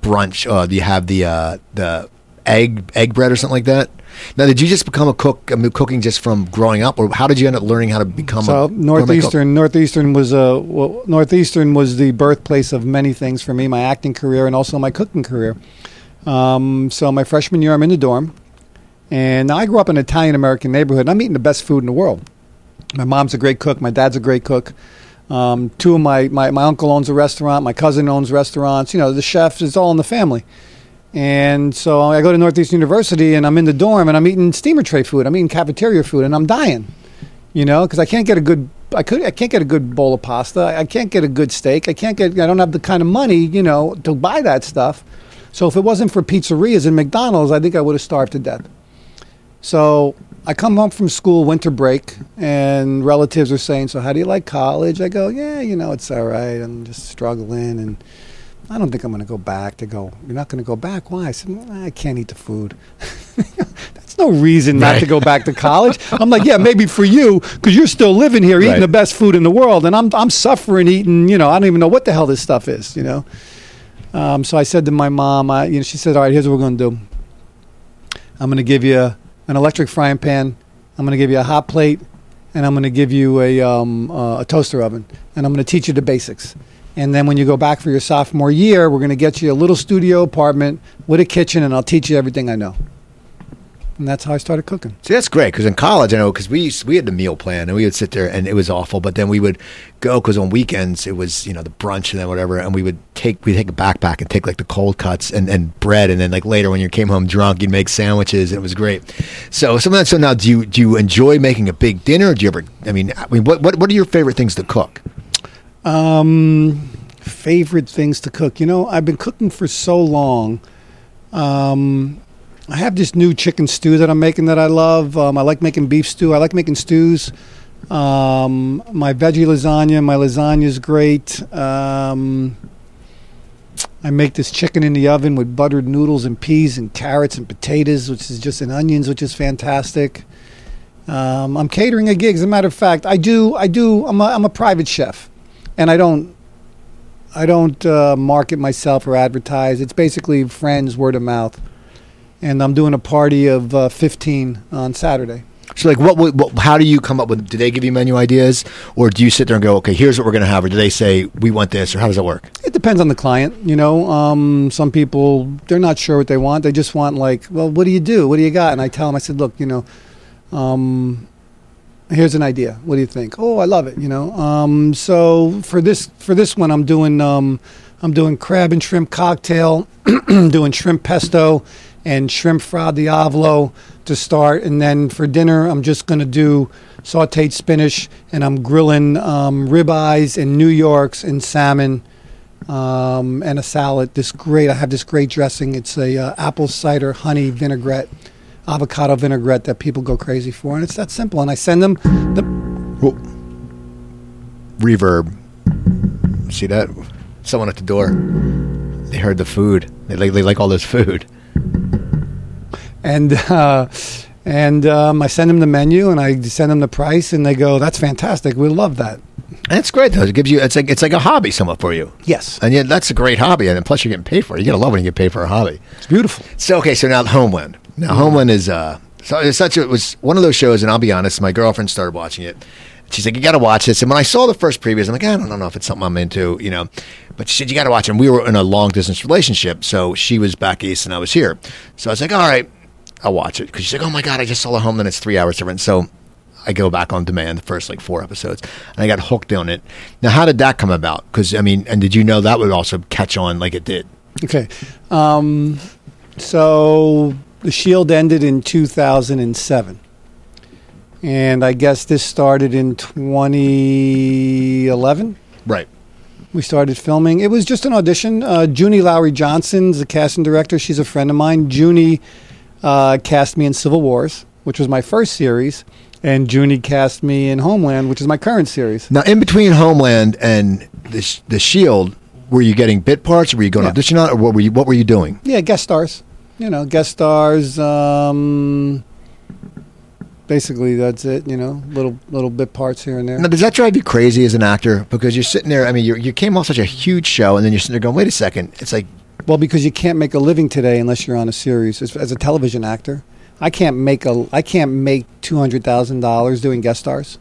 brunch, uh, you have the uh, the egg egg bread or something like that. Now, did you just become a cook? I mean, cooking just from growing up, or how did you end up learning how to become? So a Northeastern, Northeastern was a well, Northeastern was the birthplace of many things for me, my acting career and also my cooking career. Um, so my freshman year, I'm in the dorm, and I grew up in an Italian American neighborhood, and I'm eating the best food in the world. My mom's a great cook, my dad's a great cook. Um, two of my, my my uncle owns a restaurant, my cousin owns restaurants. You know, the chefs, it's all in the family. And so I go to Northeastern University, and I'm in the dorm, and I'm eating steamer tray food. I'm eating cafeteria food, and I'm dying, you know, because I can't get a good I could I can't get a good bowl of pasta. I can't get a good steak. I can't get I don't have the kind of money, you know, to buy that stuff. So if it wasn't for pizzerias and McDonald's, I think I would have starved to death. So I come home from school winter break, and relatives are saying, "So how do you like college?" I go, "Yeah, you know, it's all right. I'm just struggling and." I don't think I'm going to go back. They go, "You're not going to go back? Why?" I said, well, "I can't eat the food." That's no reason not right. to go back to college. I'm like, yeah, maybe for you, because you're still living here, eating right. the best food in the world, and I'm I'm suffering eating. You know, I don't even know what the hell this stuff is. You know, um, so I said to my mom, I, you know, she said, "All right, here's what we're going to do. I'm going to give you an electric frying pan. I'm going to give you a hot plate, and I'm going to give you a um, uh, a toaster oven, and I'm going to teach you the basics." And then when you go back for your sophomore year, we're going to get you a little studio apartment with a kitchen, and I'll teach you everything I know. And that's how I started cooking. See, that's great, because in college, I know, because we we had the meal plan, and we would sit there, and it was awful. But then we would go, because on weekends, it was, you know, the brunch and then whatever, and we would take we'd take a backpack and take, like, the cold cuts and, and bread, and then, like, later when you came home drunk, you'd make sandwiches, and it was great. So, sometimes, so now, do you, do you enjoy making a big dinner? Or do you ever, I mean, I mean what, what what are your favorite things to cook? Um, favorite things to cook. You know, I've been cooking for so long. Um, I have this new chicken stew that I'm making that I love. Um, I like making beef stew. I like making stews. Um, my veggie lasagna, my lasagna is great. Um, I make this chicken in the oven with buttered noodles and peas and carrots and potatoes, which is just, and onions, which is fantastic. Um, I'm catering at gigs. As a matter of fact, I do, I do, I'm a, I'm a private chef. And I don't, I don't uh, market myself or advertise. It's basically friends, word of mouth. And I'm doing a party of uh, fifteen on Saturday. So, like, what, what? How do you come up with? Do they give you menu ideas, or do you sit there and go, "Okay, here's what we're going to have," or do they say, "We want this," or how does that work? It depends on the client. You know, um, some people they're not sure what they want. They just want like, "Well, what do you do? What do you got?" And I tell them, I said, "Look, you know." Um, Here's an idea. What do you think? Oh, I love it. You know. Um, so for this for this one, I'm doing um, I'm doing crab and shrimp cocktail, doing shrimp pesto, and shrimp fra diavolo to start. And then for dinner, I'm just going to do sautéed spinach, and I'm grilling um, ribeyes and New Yorks and salmon, um, and a salad. This great. I have this great dressing. It's a uh, apple cider honey vinaigrette. Avocado vinaigrette that people go crazy for, and it's that simple. And I send them the Whoa. Reverb. See that? Someone at the door. They heard the food. They like, they like all this food. And uh, and um, I send them the menu and I send them the price, and they go, "That's fantastic. We love that." That's great, though. It gives you it's like it's like a hobby somewhat for you. Yes, and yet that's a great hobby, and plus you're getting paid for it. You gotta love when you get paid for a hobby. It's beautiful. So okay, so now Homeland. Now yeah. Homeland is uh, so it's such a, it was one of those shows, and I'll be honest, my girlfriend started watching it. She's like, "You got to watch this." And when I saw the first previews, I'm like, I don't know if it's something I'm into, you know. But she said, "You got to watch it." And we were in a long-distance relationship, so she was back east and I was here. So I was like, all right, I'll watch it. Because she's like, "Oh, my God, I just saw the home, then it's three hours different." So I go back on demand the first, like, four episodes. And I got hooked on it. Now, how did that come about? Because, I mean, and did you know that would also catch on like it did? Okay. Um, so The Shield ended in two thousand seven. And I guess this started in twenty eleven. Right. We started filming. It was just an audition. Uh, Junie Lowry Johnson's the casting director. She's a friend of mine. Junie uh, cast me in Civil Wars, which was my first series. And Junie cast me in Homeland, which is my current series. Now, in between Homeland and the, the Shield, were you getting bit parts? Were you going yeah. to audition on it? Or what were you, what were you doing? Yeah, guest stars. You know, guest stars. Um... Basically, that's it. You know, little little bit parts here and there. Now, does that drive you crazy as an actor? Because you're sitting there. I mean, you you came off such a huge show, and then you're sitting there going, "Wait a second." It's like, well, because you can't make a living today unless you're on a series. As, as a television actor, I can't make a I can't make two hundred thousand dollars doing guest stars.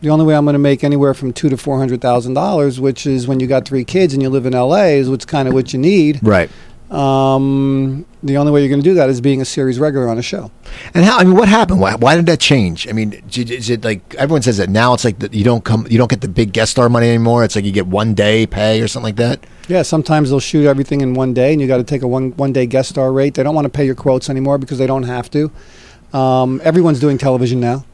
The only way I'm going to make anywhere from two to four hundred thousand dollars, which is when you got three kids and you live in L A, is what's kind of what you need, right? Um, the only way you're going to do that is being a series regular on a show. And how? I mean, what happened? Why? Why did that change? I mean, is it like everyone says that now? It's like the, you don't come, you don't get the big guest star money anymore. It's like you get one day pay or something like that. Yeah, sometimes they'll shoot everything in one day, and you got to take a one one day guest star rate. They don't want to pay your quotes anymore because they don't have to. Um, everyone's doing television now.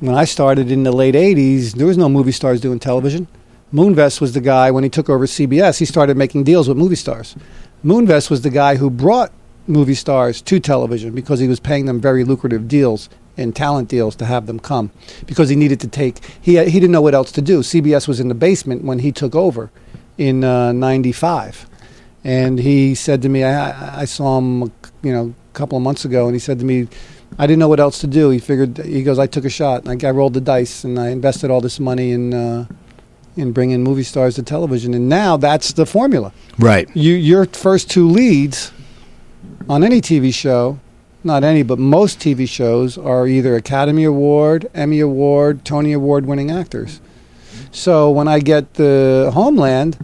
When I started in the late eighties, there was no movie stars doing television. Moonves was the guy when he took over C B S. He started making deals with movie stars. Moonves was the guy who brought movie stars to television because he was paying them very lucrative deals and talent deals to have them come because he needed to take, he he didn't know what else to do. C B S was in the basement when he took over in uh, ninety-five. And he said to me, I, I saw him you know, a couple of months ago, and he said to me, I didn't know what else to do. He figured, he goes, I took a shot. I, I rolled the dice, and I invested all this money in... Uh, and bring in movie stars to television. And now that's the formula. Right. You, your first two leads on any T V show, not any, but most T V shows are either Academy Award, Emmy Award, Tony Award winning actors. So when I get the Homeland,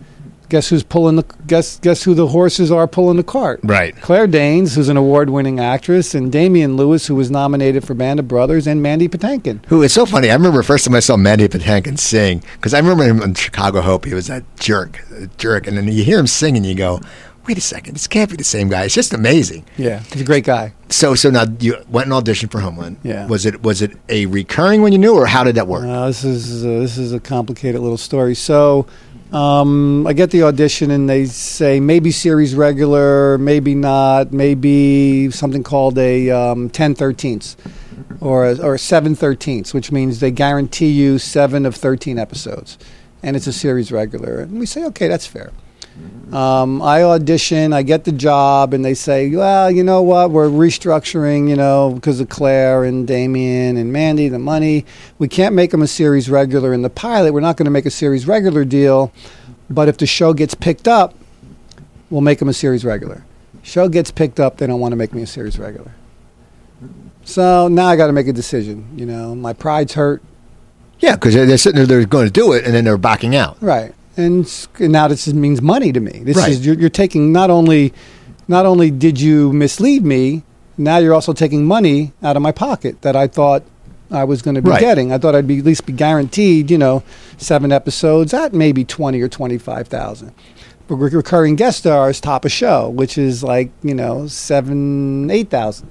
guess who's pulling the, guess guess who the horses are pulling the cart? Right. Claire Danes, who's an award-winning actress, and Damian Lewis, who was nominated for Band of Brothers, and Mandy Patinkin. Who is so funny. I remember first time I saw Mandy Patinkin sing, because I remember him in Chicago Hope. He was that jerk, jerk. And then you hear him sing and you go, wait a second, this can't be the same guy. It's just amazing. Yeah, he's a great guy. So so now you went and auditioned for Homeland. Yeah. Was it was it a recurring when you knew, or how did that work? Uh, this is a, this is a complicated little story. So... Um, I get the audition and they say maybe series regular, maybe not, maybe something called a um, ten thirteenths or a, or a seven thirteenths, which means they guarantee you seven of thirteen episodes, and it's a series regular. And we say, okay, that's fair. Um, I audition, I get the job, and they say, well, you know what, we're restructuring, you know, because of Claire and Damien and Mandy, the money. We can't make them a series regular in the pilot. We're not going to make a series regular deal, but if the show gets picked up, we'll make them a series regular. Show gets picked up, they don't want to make me a series regular. So now I got to make a decision, you know, my pride's hurt. Yeah, because they're sitting there, they're going to do it, and then they're backing out. Right. And now this means money to me. This right. is you're, you're taking not only, not only did you mislead me, now you're also taking money out of my pocket that I thought I was going to be right. getting. I thought I'd be at least be guaranteed, you know, seven episodes at maybe twenty or twenty-five thousand. But re- recurring guest stars top a show, which is like you know seven, eight thousand.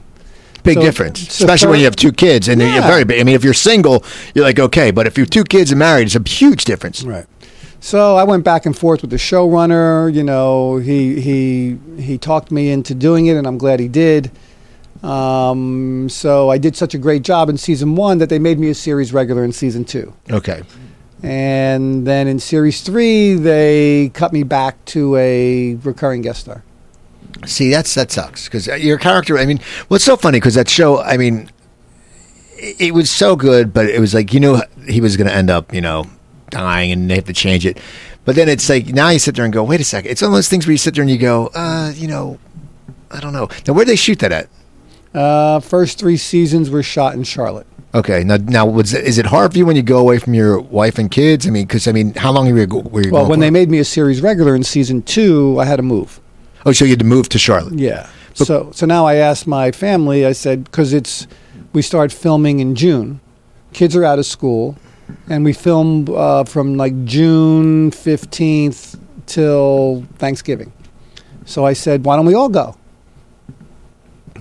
Big so, difference, so especially for, when you have two kids and yeah. you're very big. I mean, if you're single, you're like okay, but if you're two kids and married, it's a huge difference, right? So I went back and forth with the showrunner. You know, he he he talked me into doing it, and I'm glad he did. Um, so I did such a great job in season one that they made me a series regular in season two. Okay. And then in series three, they cut me back to a recurring guest star. See, that's that sucks because your character. I mean, what's so funny because that show. I mean, it, it was so good, but it was like you knew he was going to end up, you know, dying, and they have to change it. But then it's like now you sit there and go, wait a second. It's one of those things where you sit there and you go, uh, you know, I don't know. Now, where'd they shoot that at? Uh, first three seasons were shot in Charlotte. Okay. Now, now was it, is it hard for you when you go away from your wife and kids? I mean, because I mean, how long were you, were you well, going? Well, when for? They made me a series regular in season two, I had to move. Oh, so you had to move to Charlotte? Yeah. But, so, so now I asked my family. I said because it's we start filming in June. Kids are out of school, and we film uh, from like June fifteenth till Thanksgiving. So I said, why don't we all go?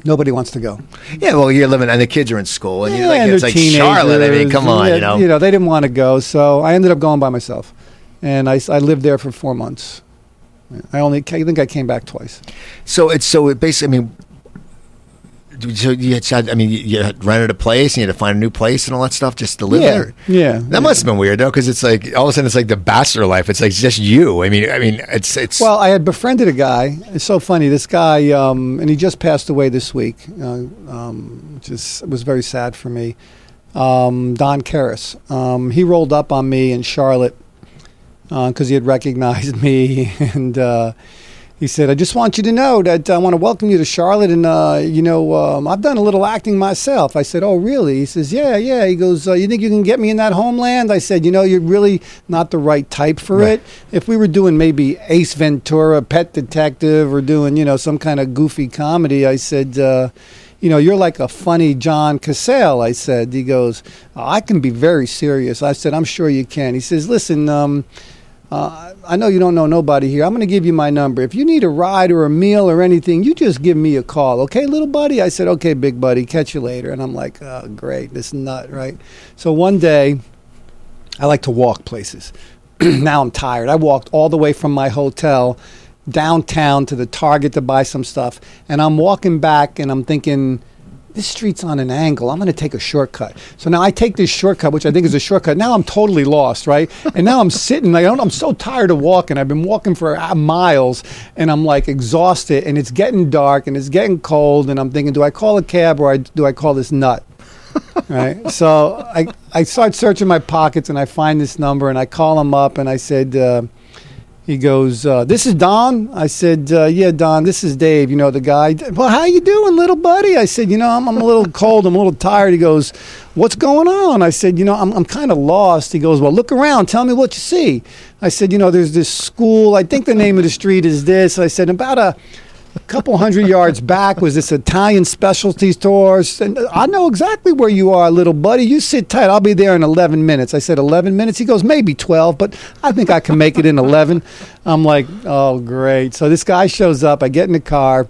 Nobody wants to go. Yeah, well, you're living, and the kids are in school, and yeah, you're like, and it's like Charlotte. I mean, come on, yeah, you know. You know, they didn't want to go, so I ended up going by myself, and I, I lived there for four months. I only, I think I came back twice. So it's so it basically, I mean, so you had, I mean, you had rented a place, and you had to find a new place and all that stuff just to live yeah, there. Yeah, that yeah. must have been weird though, because it's like all of a sudden it's like the bachelor life. It's like just you. I mean, I mean, it's it's. Well, I had befriended a guy. It's so funny. This guy, um, and he just passed away this week, uh, um, which is was very sad for me. Um, Don Karras. Um, he rolled up on me in Charlotte. Because uh, he had recognized me, and uh, he said, "I just want you to know that I want to welcome you to Charlotte, and uh, you know, um, I've done a little acting myself." I said, "Oh, really?" He says, "Yeah, yeah." He goes, uh, "You think you can get me in that homeland?" I said, "You know, you're really not the right type for right. it. If we were doing maybe Ace Ventura, Pet Detective, or doing you know some kind of goofy comedy," I said. Uh, You know, you're like a funny John Cassell, I said. He goes, oh, I can be very serious. I said, I'm sure you can. He says, listen, um, uh, I know you don't know nobody here. I'm going to give you my number. If you need a ride or a meal or anything, you just give me a call. Okay, little buddy? I said, okay, big buddy. Catch you later. And I'm like, oh, great. This nut, right? So one day, I like to walk places. Now I'm tired. I walked all the way from my hotel downtown to the Target to buy some stuff, and I'm walking back and I'm thinking this street's on an angle. I'm going to take a shortcut. So now I take this shortcut, which I think is a shortcut. Now I'm totally lost, right? And now I'm sitting, I don't, I'm so tired of walking. I've been walking for miles and I'm like exhausted, and it's getting dark and it's getting cold, and I'm thinking, do I call a cab or I, do I call this nut? Right? So I, I start searching my pockets and I find this number and I call him up and I said, uh, he goes, uh, this is Don? I said, uh, yeah, Don, this is Dave, you know, the guy. Well, how you doing, little buddy? I said, you know, I'm, I'm a little cold. I'm a little tired. He goes, what's going on? I said, you know, I'm, I'm kind of lost. He goes, well, look around. Tell me what you see. I said, you know, there's this school. I think the name of the street is this. I said, about a... a couple hundred yards back was this Italian specialty store. And I know exactly where you are, little buddy. You sit tight. I'll be there in eleven minutes. I said, eleven minutes? He goes, maybe twelve, but I think I can make it in eleven. I'm like, oh, great. So this guy shows up. I get in the car,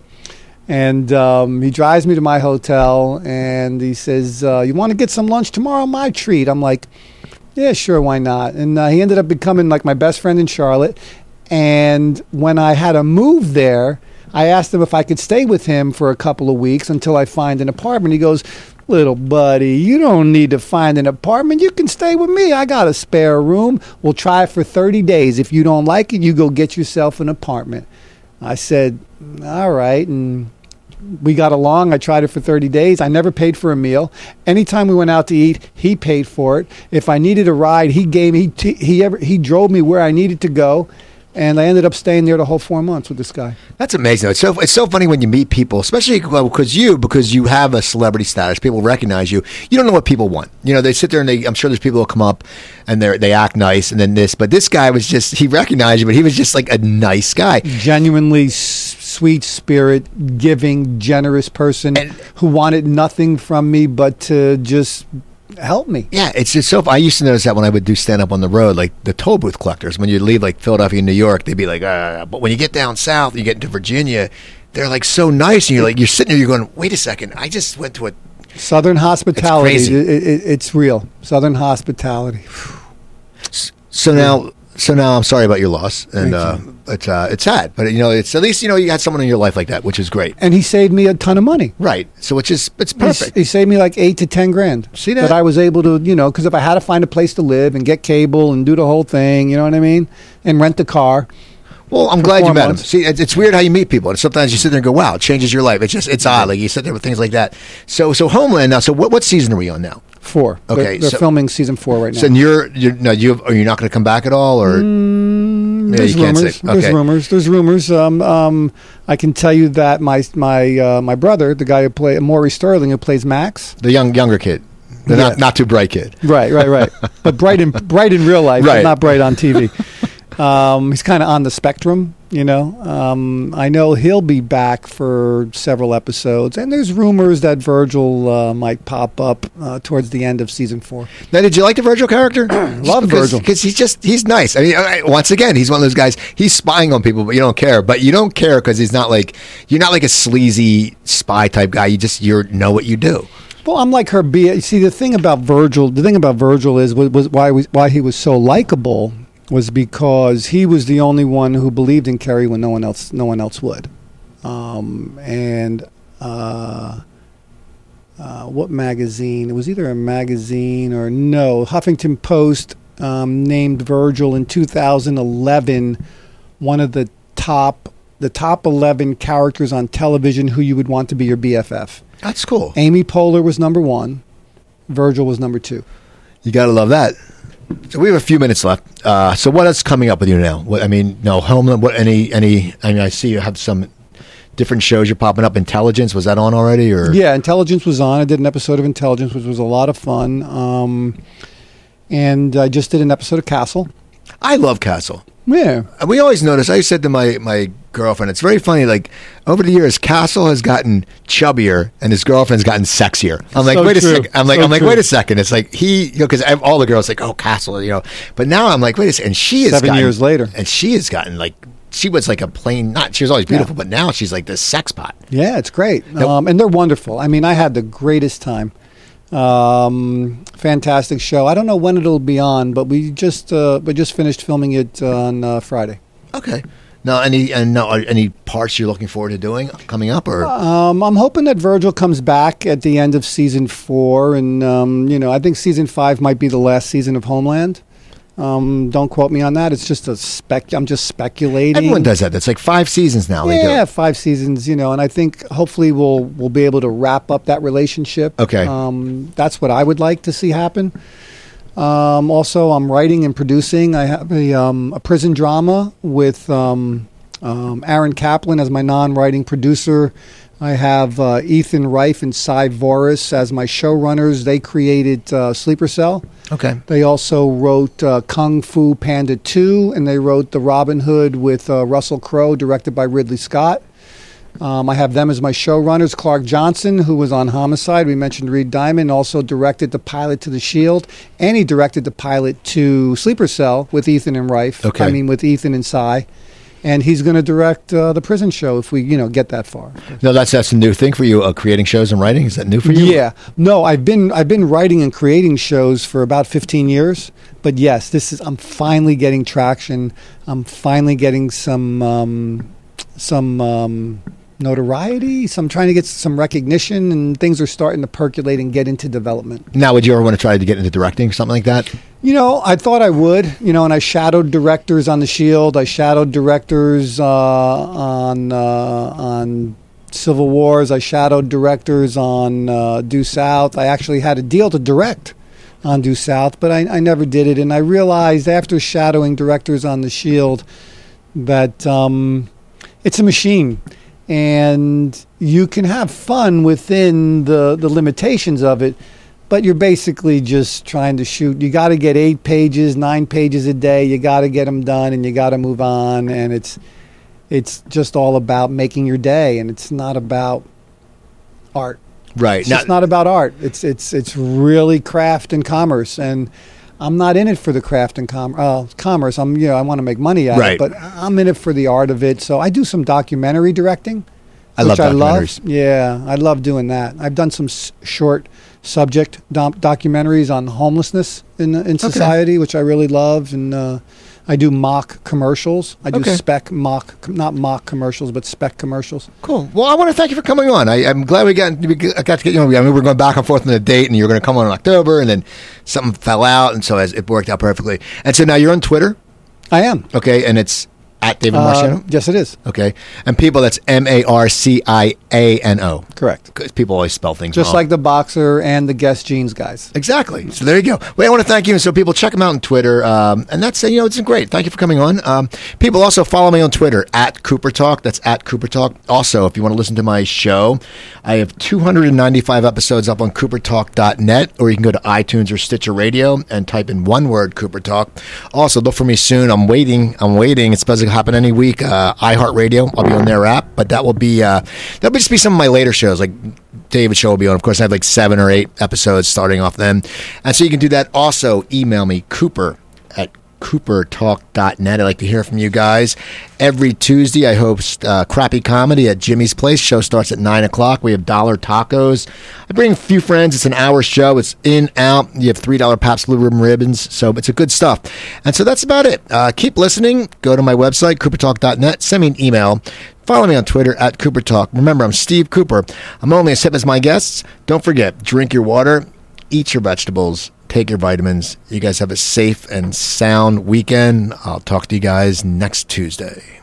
and um, he drives me to my hotel, and he says, uh, you want to get some lunch tomorrow? My treat. I'm like, yeah, sure, why not? And uh, he ended up becoming like my best friend in Charlotte. And when I had a move there, I asked him if I could stay with him for a couple of weeks until I find an apartment. He goes, little buddy, you don't need to find an apartment. You can stay with me. I got a spare room. We'll try it for thirty days. If you don't like it, you go get yourself an apartment. I said, all right. And we got along. I tried it for thirty days. I never paid for a meal. Anytime we went out to eat, he paid for it. If I needed a ride, he gave me, he, he, ever, he drove me where I needed to go. And I ended up staying there the whole four months with this guy. That's amazing. It's so it's so funny when you meet people, especially because you because you have a celebrity status. People recognize you. You don't know what people want. You know, they sit there and they. I'm sure there's people who come up and they they act nice and then this. But this guy was just he recognized you, but he was just like a nice guy, genuinely sweet spirit, giving, generous person and, who wanted nothing from me but to just. Help me. Yeah, it's just so. I used to notice that when I would do stand up on the road, like the toll booth collectors. When you leave like Philadelphia and New York, they'd be like, uh, but when you get down south, you get into Virginia, they're like so nice, and you're like, you're sitting there, you're going, wait a second, I just went to a Southern hospitality. It's, it, it, it's real Southern hospitality. So now, so now, I'm sorry about your loss, and uh, it's uh, it's sad, but you know, it's at least you know you had someone in your life like that, which is great. And he saved me a ton of money, right? So which is it's perfect. He, he saved me like eight to ten grand. See that? But I was able to, you know, because if I had to find a place to live and get cable and do the whole thing, you know what I mean, and rent the car. Well, I'm glad you met him. See, it's weird how you meet people, and sometimes you sit there and go, "Wow, it changes your life." It's just, it's odd. Like you sit there with things like that. So, so Homeland now. So, what what season are we on now? Four. Okay, they're, they're so, filming season four right now. So, you're, you're no, you have, are you not going to come back at all, or mm, yeah, there's, you rumors, can't say. Okay. there's rumors. There's rumors. There's um, rumors. Um, I can tell you that my my uh, my brother, the guy who plays Maury Sterling, who plays Max, the young younger kid. They're yeah. not, not too bright kid. Right, right, right. But bright in bright in real life, right. But not bright on T V. Um, he's kind of on the spectrum, you know. Um, I know he'll be back for several episodes, and there's rumors that Virgil uh, might pop up uh, towards the end of season four. Now, did you like the Virgil character? Love because, Virgil because he's just he's nice. I mean, I, once again, he's one of those guys. He's spying on people, but you don't care. But you don't care because he's not like you're not like a sleazy spy type guy. You just you know what you do. Well, I'm like her. Be see the thing about Virgil. The thing about Virgil is was, was why we, why he was so likable was because he was the only one who believed in Kerry when no one else no one else would. Um, and uh, uh, what magazine? It was either a magazine or no Huffington Post um, named Virgil in two thousand eleven one of the top the top eleven characters on television who you would want to be your B F F. That's cool. Amy Poehler was number one. Virgil was number two. You got to love that. So we have a few minutes left. Uh, so what is coming up with you now? What, I mean, no, Homeland, what, any, any, I mean, I see you have some different shows you're popping up. Intelligence, was that on already? Or Yeah, Intelligence was on. I did an episode of Intelligence, which was a lot of fun. Um, and I just did an episode of Castle. I love Castle. Yeah. We always notice, I said to my, my girlfriend, it's very funny, like, over the years, Castle has gotten chubbier, and his girlfriend's gotten sexier. I'm like, so wait true. a second. I'm like, so I'm like, true. wait a second. It's like, he, you know, because all the girls like, oh, Castle, you know. But now I'm like, wait a second. And she has Seven gotten, years later. And she has gotten, like, she was like a plain, not, she was always beautiful, yeah. but now she's like this sex pot. Yeah, it's great. Now, um, and they're wonderful. I mean, I had the greatest time. Um, fantastic show. I don't know when it'll be on, but we just uh, we just finished filming it on uh, Friday. Okay. Now, any and now any parts you're looking forward to doing coming up, or um, I'm hoping that Virgil comes back at the end of season four, and um, you know, I think season five might be the last season of Homeland. Um, don't quote me on that. It's just a spec. I'm just speculating. Everyone does that. That's like five seasons now. Yeah, they do. five seasons. You know, and I think hopefully we'll we'll be able to wrap up that relationship. Okay. Um, that's what I would like to see happen. Um, also, I'm writing and producing. I have a um, a prison drama with um, um, Aaron Kaplan as my non-writing producer. I have uh, Ethan Reif and Cy Voris as my showrunners. They created uh, Sleeper Cell. Okay. They also wrote uh, Kung Fu Panda two, and they wrote The Robin Hood with uh, Russell Crowe, directed by Ridley Scott. Um, I have them as my showrunners. Clark Johnson, who was on Homicide, we mentioned Reed Diamond, also directed the pilot to The Shield, and he directed the pilot to Sleeper Cell with Ethan and Reif. Okay. I mean, with Ethan and Cy. And he's going to direct uh, the prison show if we, you know, get that far. No, that's that's a new thing for you, uh, creating shows and writing. Is that new for you? Yeah. No, I've been I've been writing and creating shows for about fifteen years But yes, this is I'm finally getting traction. I'm finally getting some um, some um, notoriety. So I'm trying to get some recognition, and things are starting to percolate and get into development. Now, would you ever want to try to get into directing or something like that? You know, I thought I would, you know, and I shadowed directors on The Shield. I shadowed directors uh, on uh, on Civil Wars. I shadowed directors on uh, Due South. I actually had a deal to direct on Due South, but I, I never did it. And I realized after shadowing directors on The Shield that um, it's a machine. And you can have fun within the, the limitations of it. But you're basically just trying to shoot. You got to get eight pages, nine pages a day. You got to get them done, and you got to move on. And it's it's just all about making your day, and it's not about art. Right. It's now, just not about art. It's it's it's really craft and commerce. And I'm not in it for the craft and com- uh, commerce. I'm you know I want to make money out right. of it, but I'm in it for the art of it. So I do some documentary directing. I which love documentaries. I love. Yeah, I love doing that. I've done some s- short. subject dom- documentaries on homelessness in in society, okay. which I really love, and uh, I do mock commercials. I do okay. spec mock, not mock commercials, but spec commercials. Cool. Well, I want to thank you for coming on. I, I'm glad we got we got to get you on. I mean, we were going back and forth on a date, and you were going to come on in October, and then something fell out, and so as it worked out perfectly. And so now you're on Twitter. I am. Okay, and it's At David Marciano? Uh, yes, it is. Okay. And people, that's M A R C I A N O. Correct. Because people always spell things Just wrong. Just like the boxer and the Guess Jeans guys. Exactly. So there you go. Well, I want to thank you. So people, check them out on Twitter. Um, and that's, you know, it's great. Thank you for coming on. Um, people, also follow me on Twitter, at Cooper Talk. That's at Cooper Talk. Also, if you want to listen to my show, I have two hundred ninety-five episodes up on cooper talk dot net, or you can go to iTunes or Stitcher Radio and type in one word, Cooper Talk. Also, look for me soon. I'm waiting. I'm waiting. It's supposed to happen any week. uh iHeartRadio, I'll be on their app, but that will be uh that'll just be some of my later shows, like David's show will be on. Of course, I have like seven or eight episodes starting off then, and so you can do that. Also, email me, Cooper at cooper talk dot net. I'd like to hear from you guys. Every Tuesday, I host uh, Crappy Comedy at Jimmy's Place. Show starts at nine o'clock. We have dollar tacos. I bring a few friends. It's an hour show. It's in, out. You have three dollar Pabst Blue Ribbon ribbons. So it's a good stuff. And so that's about it. Uh, keep listening. Go to my website, cooper talk dot net. Send me an email. Follow me on Twitter at Cooper Talk. Remember, I'm Steve Cooper. I'm only as hip as my guests. Don't forget, drink your water, eat your vegetables, take your vitamins. You guys have a safe and sound weekend. I'll talk to you guys next Tuesday.